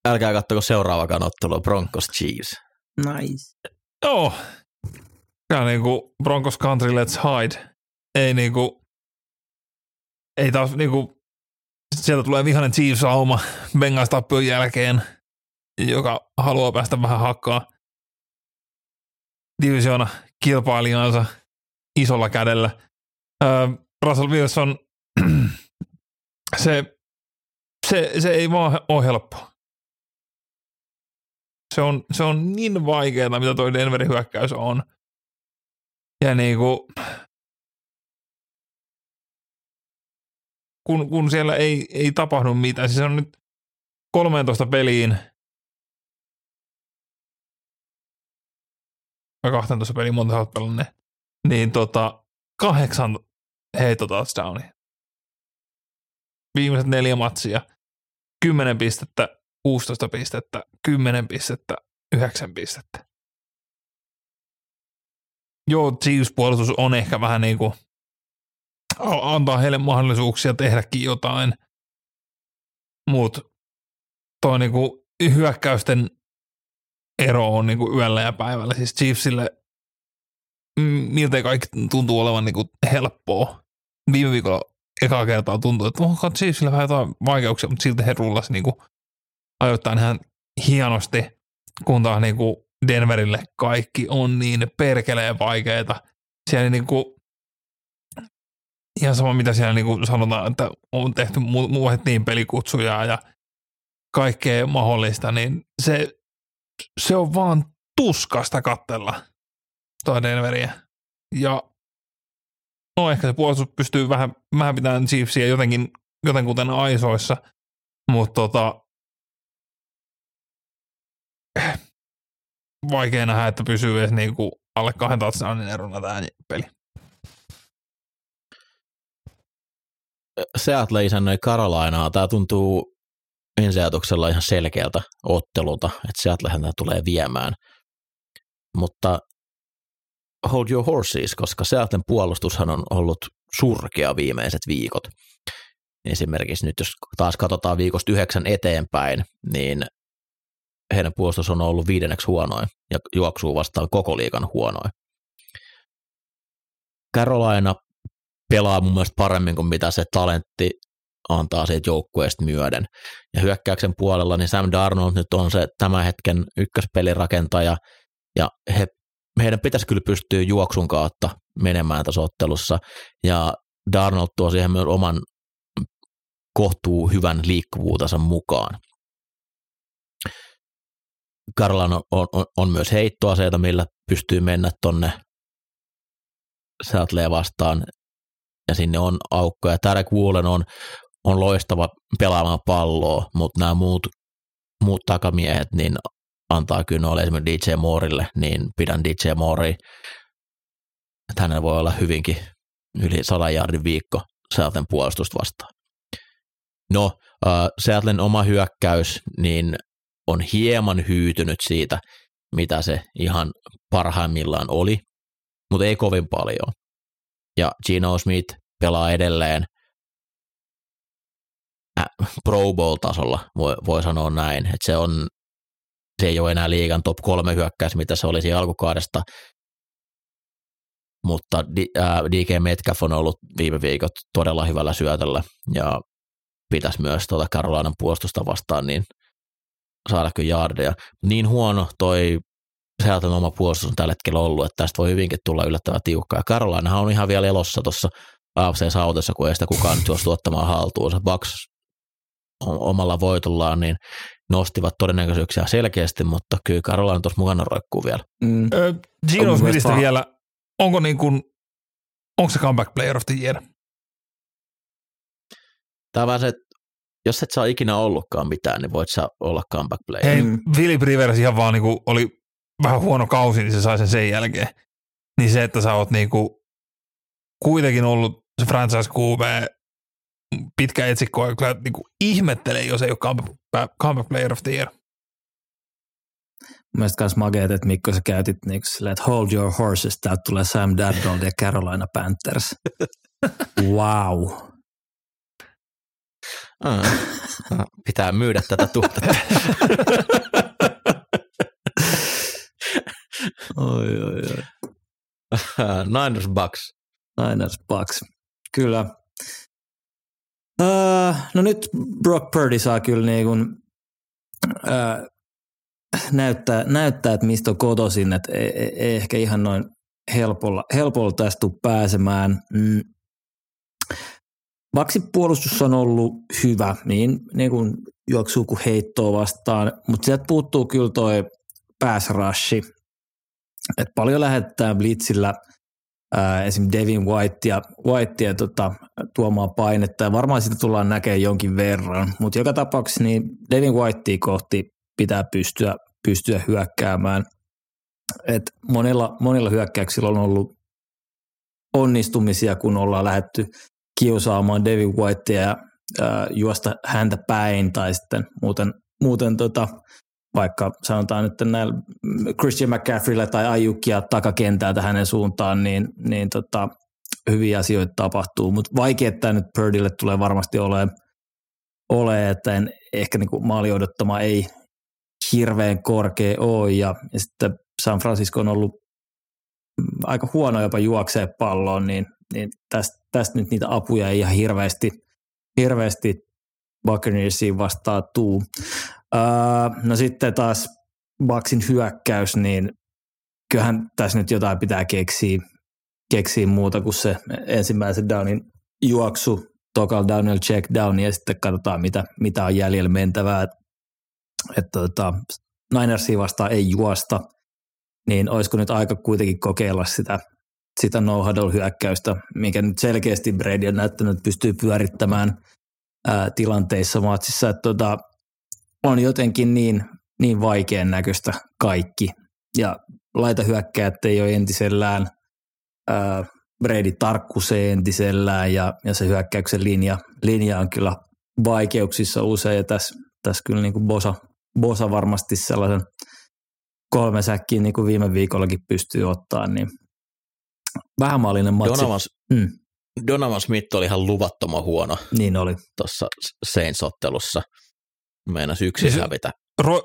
Älkää kattoko seuraavakaan ottelua. Broncos Chiefs. Nice. Joo. Kyllä niinku Broncos Country Let's Hide. Ei taas niinku sieltä tulee vihainen Chiefs-auma Bengals tappion jälkeen, joka haluaa päästä vähän hakkaa divisioona kilpailijansa isolla kädellä. Russell Wilson, se ei vaan ole helppoa. Se on niin vaikeaa, mitä toi Denverin hyökkäys on. Ja niinku, kun siellä ei tapahdu mitään, siis on nyt 13 peliin, 12 peliin, monta sä oot pelannut ne, niin 8 heitto-touchdownia. Viimeiset 4 matsia, 10 pistettä, 16 pistettä, 10 pistettä, 9 pistettä. Joo, Chiefs-puolustus on ehkä vähän niin kuin, antaa heille mahdollisuuksia tehdäkin jotain, mutta toi niin kuin hyökkäysten ero on niin kuin yöllä ja päivällä. Siis Chiefsille miltei kaikki tuntuu olevan niin kuin helppoa. Viime viikolla ekaa kertaa tuntuu, että onko Chiefsillä vähän jotain vaikeuksia, mutta silti he rullasi niin kuin ajoittain ihan hienosti, kun taas niin kuin Denverille kaikki on niin perkeleen vaikeita. Siellä niin kuin ihan sama, mitä siellä niin kuin sanotaan, että on tehty muuhettiin pelikutsuja ja kaikkea mahdollista, niin se on vaan tuskasta katsella tuo Denveriä. Ja no ehkä se puolustus pystyy vähän pitämään Chiefsia jotenkuten aisoissa, mutta vaikea nähdä, että pysyy edes niin kuin alle 2 touchdownin erona tämä peli. Seattle isännöi Carolinaa. Tämä tuntuu ensi ajatuksella ihan selkeältä ottelulta, että Seattlehän tämä tulee viemään. Mutta hold your horses, koska Seattlen puolustushan on ollut surkea viimeiset viikot. Esimerkiksi nyt jos taas katsotaan viikosta 9 eteenpäin, niin heidän puolustus on ollut 5. huonoin ja juoksuu vastaan koko liigan huonoin. Carolina pelaa mun mielestä paremmin kuin mitä se talentti antaa siitä joukkueesta myöden. Ja hyökkäyksen puolella niin Sam Darnold nyt on se tämän hetken ykköspelirakentaja ja heidän pitäisi kyllä pystyä juoksun kautta menemään tässä ottelussa ja Darnold tuo siihen myös oman kohtuu hyvän liikkuvuutensa mukaan. Carolina on myös heittoaseita, millä pystyy mennä tonne Seattleen vastaan ja sinne on aukkoja. Tarek Woolen on loistava pelaamaan palloa, mutta nämä muut takamiehet niin antaa kyllä ole esimerkiksi DJ Moorelle, niin pidän DJ Moorea. Hänellä voi olla hyvinkin yli 100 jardin viikko Seattlen puolustusta vastaan. No, Seattlen oma hyökkäys niin on hieman hyytynyt siitä, mitä se ihan parhaimmillaan oli, mutta ei kovin paljon. Ja Geno Smith pelaa edelleen Pro Bowl-tasolla, voi sanoa näin, että se ei ole enää liigan top 3 hyökkäys, mitä se olisi alkukaudesta, mutta DK Metcalf on ollut viime viikot todella hyvällä syötöllä ja pitäisi myös Carolinan puolustusta vastaan niin saada kyllä jaardeja. Niin huono toi Seattlen oma puolustus on tällä hetkellä ollut, että tästä voi hyvinkin tulla yllättävän tiukkaa. Carolinahan on ihan vielä elossa tuossa AFC-sautessa, kun ei sitä kukaan nyt suostu ottamaan haltuunsa. Bucks omalla voitollaan niin nostivat todennäköisyyksiä selkeästi, mutta kyllä Carolina tuossa mukana roikkuu vielä. Gino Smithistä vielä, onko se comeback player of the year? Tämä on vähän se, jos et saa ikinä ollutkaan mitään, niin voit sä olla comeback player. Hei, Philip Rivers ihan vaan niinku oli vähän huono kausi, niin se sai sen jälkeen. Niin se, että sä oot niinku kuitenkin ollut se franchise QB pitkä etsikko, ja niinku ihmettelee, jos ei ole comeback player of the year. Mielestäni myös mageet, että Mikko sä käytit niinku silleen, että hold your horses, täältä tulee Sam Darnold ja Carolina Panthers. Wow. Pitää myydä tätä tuotetta. Oi. Niners Bucks. Kyllä. No nyt Brock Purdy saa kyllä niin kuin näyttää, että mistä on kotoisin, että ei ehkä ihan noin helpolla tästä tule pääsemään. Baksipuolustus on ollut hyvä, niin kuin juoksuu kuin heittoa vastaan, mutta sieltä puuttuu kyllä toi pass rushi. Et paljon lähettää blitzillä esim. Devin Whitea tuomaan painetta ja varmaan sitä tullaan näkemään jonkin verran, mutta joka tapauksessa niin Devin Whitea kohti pitää pystyä hyökkäämään. Et monilla hyökkäyksillä on ollut onnistumisia, kun ollaan lähdetty kiusaamaan David Whitea ja juosta häntä päin tai sitten muuten, vaikka sanotaan nyt näillä Christian McCaffreylla tai Aiyukia takakentältä hänen suuntaan, niin, hyviä asioita tapahtuu, mutta vaikea tämä nyt Birdille tulee varmasti ole että en ehkä niin kuin maali odottama ei hirveän korkea ole ja sitten San Francisco on ollut aika huono jopa juokseen palloon, niin tästä nyt niitä apuja ei ihan hirveästi Buccaneersiin vastaan tuu. No sitten taas Bucksin hyökkäys, niin kyllähän tässä nyt jotain pitää keksiä muuta kuin se ensimmäisen downin juoksu, tokalla downilla check down ja sitten katsotaan mitä on jäljellä mentävää. Että Ninersiin vastaan ei juosta, niin olisiko nyt aika kuitenkin kokeilla sitä no-huddle-hyökkäystä, mikä nyt selkeästi Brady on näyttänyt, että pystyy pyörittämään tilanteissa matsissa. Että on jotenkin niin vaikean näköistä kaikki. Ja laitahyökkäät ei ole entisellään, Brady tarkkuus ei entisellään ja se hyökkäyksen linja on kyllä vaikeuksissa usein. Ja tässä kyllä niin kuin Bosa varmasti sellaisen 3 säkkiä niin kuin viime viikollakin pystyy ottaa, niin vähän maallinen matsi. Donovan Smith oli ihan luvattoman huono. Niin oli. Tuossa Saints-ottelussa meinasi yksin hävitä.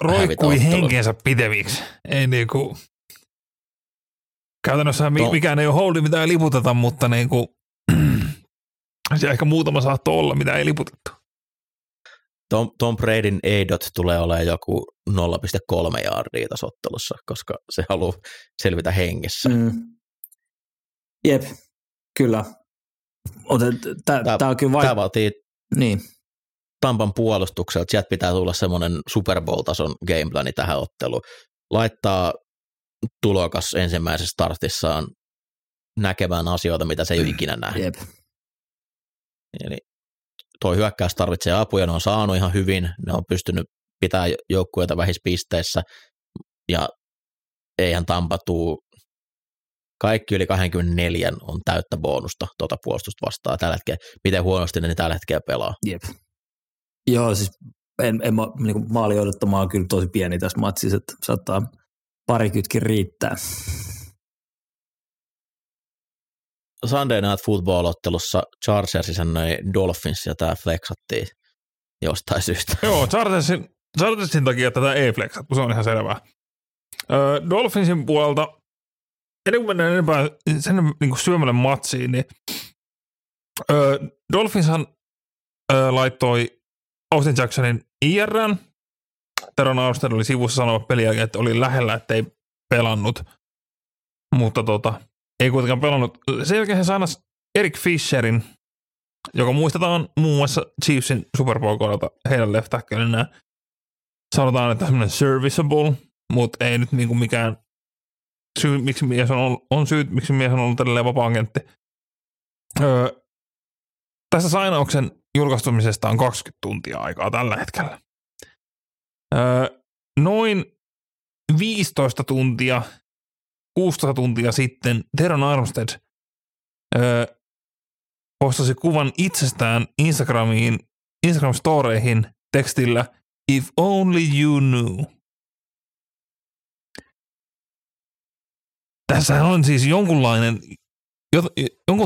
roikkui henkeensä piteviksi. Ei niinku, käytännössä mikään ei ole holdi, mitä ei liputeta, mutta niinku, se ehkä muutama saattoi olla, mitä ei liputettu. Tom Bradyn eidot tulee olemaan joku 0,3 jaardia tässä ottelussa, koska se haluaa selvitä hengessä. Mm. Jep, kyllä. Tämä on kyllä Tämä vaatii niin. Tampan puolustukselta. Sieltä pitää tulla semmoinen Super Bowl-tason gameplani tähän otteluun. Laittaa tulokas ensimmäisessä startissaan näkemään asioita, mitä se ei ole ikinä nähnyt. Jep. Eli tuo hyökkäys tarvitsee apuja, ne on saanut ihan hyvin, ne on pystynyt pitämään joukkueita vähissä pisteissä ja eihän Tampa tuu. Kaikki yli 24 on täyttä bonusta tuota puolustusta vastaan tällä hetkellä. Miten huonosti ne tällä hetkellä pelaa? Jep. Joo, siis en niin maali odottama on kyllä tosi pieni tässä matsissa, että saattaa parikytkin riittää. Sunday Night Football-ottelussa Chargersin sanoi Dolphins ja tämä flexattiin jostain syystä. Joo, Chargersin takia tätä ei flexattu, se on ihan selvää. Dolphinsin puolelta, ennen kuin mennään enempää sen niin syömälle matsiin, niin Dolphinshan laittoi Austin Jacksonin IR:n. Teron Austin oli sivussa sanoa pelin jälkeen, että oli lähellä, että ei pelannut, mutta ei kuitenkaan pelannut. Sen jälkeen he saivat Eric Fisherin, joka muistetaan muun muassa Chiefsin Super Bowl-kohdalta heidän left tacklenään. Sanotaan, että semmoinen serviceable, mutta ei nyt niinku mikään syy, miksi mies on ollut edelleen vapaa-agentti. Tässä sainauksen julkaistumisesta on 20 tuntia aikaa tällä hetkellä. Noin 15 tuntia 16 tuntia sitten Teron Armstead postasi kuvan itsestään Instagram-storeihin tekstillä If only you knew. Tässä on siis jonkun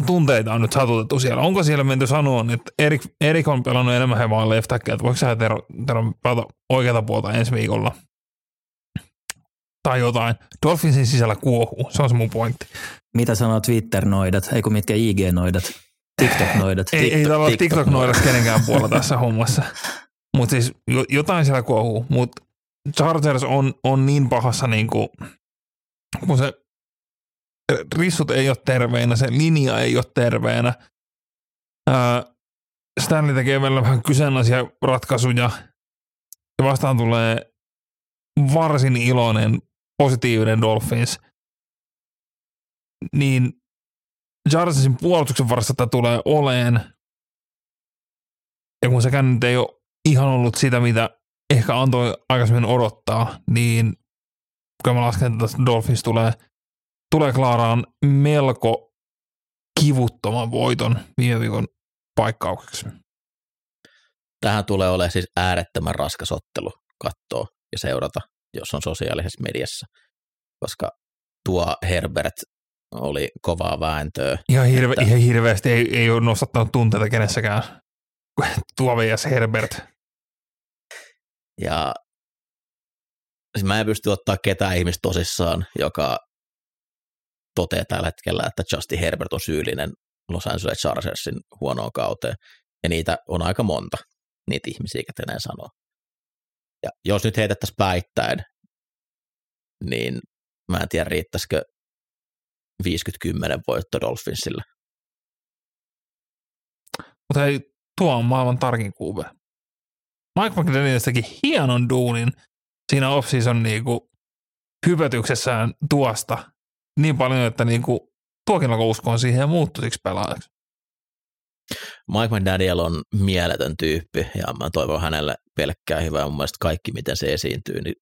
tunteita on nyt satutettu siellä. Onko siellä menty sanoa, että Erik on pelannut enemmän hevaa left tackle, että voiko sä Teron pelata oikeata puolta ensi viikolla? Tai jotain. Dolphinsin sisällä kuohuu. Se on se mun pointti. Mitä sanoo Twitter-noidat? Eikö mitkä IG-noidat? TikTok-noidat? Ei tällä ole TikTok-noidat kenenkään puolella tässä hommassa. Mutta siis jotain siellä kuohuu. Mutta Chargers on niin pahassa, niinku, kun se rissut ei ole terveinä, se linja ei ole terveinä. Stanley tekee vielä vähän kyseenalaisia ratkaisuja. Ja vastaan tulee varsin iloinen positiivinen Dolphins, niin Chargersin puolustuksen varassa tämä tulee oleen, ja kun sekään nyt ei ole ihan ollut sitä, mitä ehkä antoi aikaisemmin odottaa, niin kun mä lasken, että Dolphins tulee klaaraan melko kivuttoman voiton viime viikon paikkaukseksi. Tähän tulee olemaan siis äärettömän raskas ottelu katsoa ja seurata, jos on sosiaalisessa mediassa, koska tuo Herbert oli kovaa vääntöä. Ihan hirveästi ei ole nostattanut tunteita kenessäkään, tuo VS Herbert. Ja mä en pysty ottaa ketään ihmistä tosissaan, joka toteaa tällä hetkellä, että Justin Herbert on syyllinen Los Angeles Chargersin huonoon kauteen, ja niitä on aika monta, niitä ihmisiä, ketä näin sanoo. Ja jos nyt heitettäisiin päittäin, niin mä en tiedä, riittäisikö 50-10 voitto Dolphinsille. Mutta hei, tuo on maailman tarkin QB. Mike McDaniels teki hienon duunin siinä off-season niinku hypätyksessään tuosta niin paljon, että niinku tuokin alkoi uskoon siihen ja muuttuisiksi pelaajaksi. Mike McDaniel on mieletön tyyppi ja mä toivon hänelle pelkkää hyvää. Mun mielestä kaikki, miten se esiintyy, niin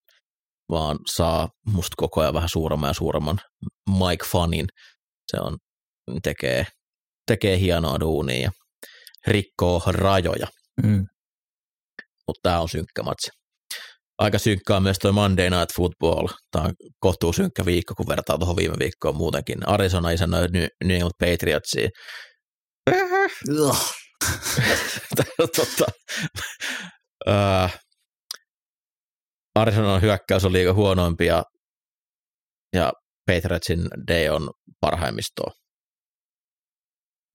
vaan saa musta koko ajan vähän suuremman ja suuremman Mike-fanin. Se on, tekee hienoa duunia ja rikkoo rajoja. Mm. Mutta tää on synkkä matsi. Aika synkkä on myös toi Monday Night Football. Tää on kohtuu synkkä viikko, kun vertaa tuohon viime viikkoon muutenkin. Arizona isännöi New England Patriotsiin. Arizonan hyökkäys on liiga huonoimpia ja Patriotsin D on parhaimmistoa.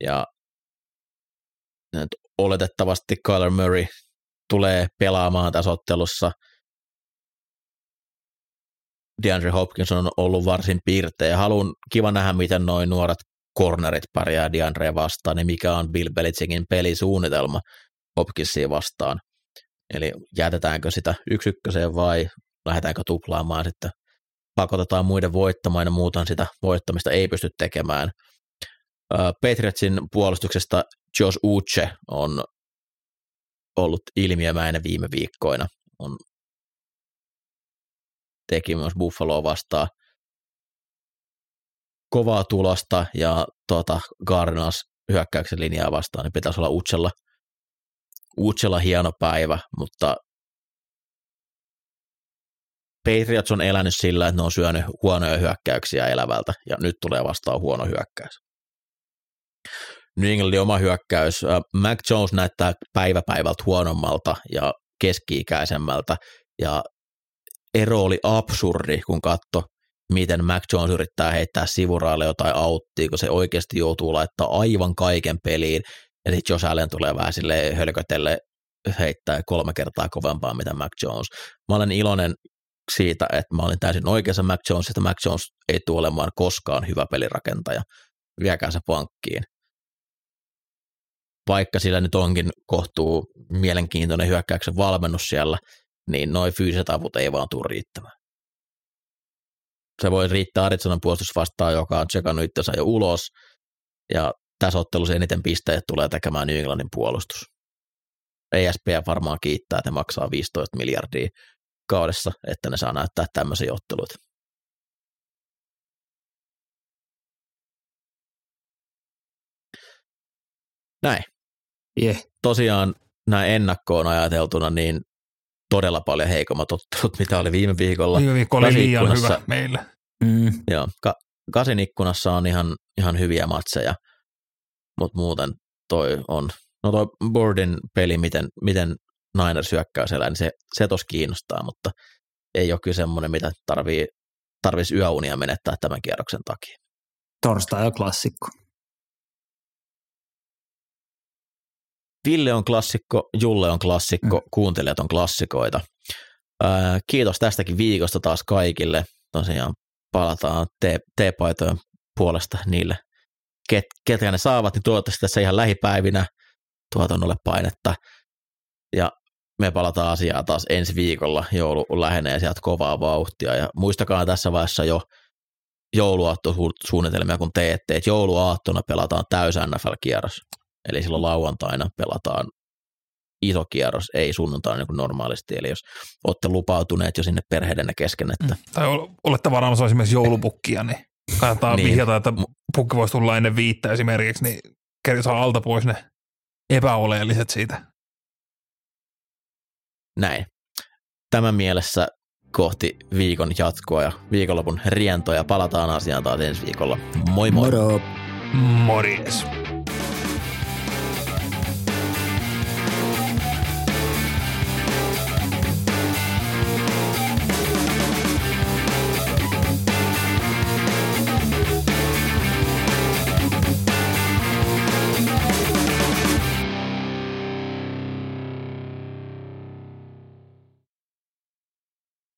Ja nyt oletettavasti Kyler Murray tulee pelaamaan tässä ottelussa. DeAndre Hopkins on ollut varsin piirteä. Haluan kiva nähdä, miten nuo nuoret cornerit pärjää DeAndrea vastaan ja mikä on Bill Belichickin pelisuunnitelma Hopkinsia vastaan. Eli jätetäänkö sitä 1-1 vai lähdetäänkö tuplaamaan sitten? Pakotetaan muiden voittamaan ja muutaan sitä voittamista ei pysty tekemään. Patriotsin puolustuksesta Josh Uche on ollut ilmiömäinen viime viikkoina. On teki myös Buffaloa vastaan kovaa tulosta ja Cardinals hyökkäyksen linjaa vastaan, niin pitäisi olla Uchella hieno päivä, mutta Patriots on elänyt sillä, että ne on syönyt huonoja hyökkäyksiä elävältä ja nyt tulee vastaan huono hyökkäys. New Englandin oma hyökkäys. Mac Jones näyttää päivältä huonommalta ja keski-ikäisemmältä ja ero oli absurdi, kun katso, miten Mac Jones yrittää heittää sivuraalle jotain auttia, kun se oikeasti joutuu laittaa aivan kaiken peliin. Ja sitten Josh Allen tulee vähän silleen hölkötelle heittää 3 kertaa kovempaa, mitä Mac Jones. Mä olen iloinen siitä, että mä olin täysin oikeassa Mac Jonesista. Mac Jones ei tule olemaan koskaan hyvä pelirakentaja. Viekää se pankkiin. Vaikka sillä nyt onkin kohtuu mielenkiintoinen hyökkäyksen valmennus siellä, niin noi fyysiset avut ei vaan tule riittämään. Se voi riittää Arizonan puolustus vastaan, joka on tsekannut itsensä jo ulos, ja tässä ottelussa eniten pisteet tulee tekemään New Englandin puolustus. ESPN varmaan kiittää, että ne maksaa 15 miljardia kaudessa, että ne saa näyttää tämmöisiä otteluita. Näin. Yeah. Tosiaan näin ennakkoon ajateltuna, niin todella paljon heikommat ottelut, mitä oli viime viikolla. Viime viikolla oli liian hyvä meillä. Mm. Joo, kasin ikkunassa on ihan hyviä matseja, mutta muuten toi Bordin peli, miten Niners hyökkäys elää, niin se tos kiinnostaa, mutta ei ole kyllä semmoinen, mitä tarvitsisi yöunia menettää tämän kierroksen takia. Torstai on klassikko. Ville on klassikko, Julle on klassikko, kuuntelijat on klassikoita. Kiitos tästäkin viikosta taas kaikille. Tosiaan palataan teepaitojen puolesta niille, ketkä ne saavat, niin toivottavasti tässä ihan lähipäivinä tuotannolle painetta. Ja me palataan asiaan taas ensi viikolla. Joulu lähenee sieltä kovaa vauhtia. Ja muistakaa tässä vaiheessa jo jouluaattosuunnitelmia, kun teette, että jouluaattona pelataan täys NFL-kierros. Eli silloin lauantaina pelataan iso kierros, ei sunnuntaina niin kuin normaalisti. Eli jos olette lupautuneet jo sinne perheidenne kesken. Että tai olette varaamassa esimerkiksi joulupukkia, niin kannattaa vihjata, että pukki voisi tulla ennen 5 esimerkiksi, niin saa alta pois ne epäoleelliset siitä. Näin. Tämän mielessä kohti viikon jatkoa ja viikonlopun rientoja. Palataan asiaan taas ensi viikolla. Moi moi! Moro. Morjes!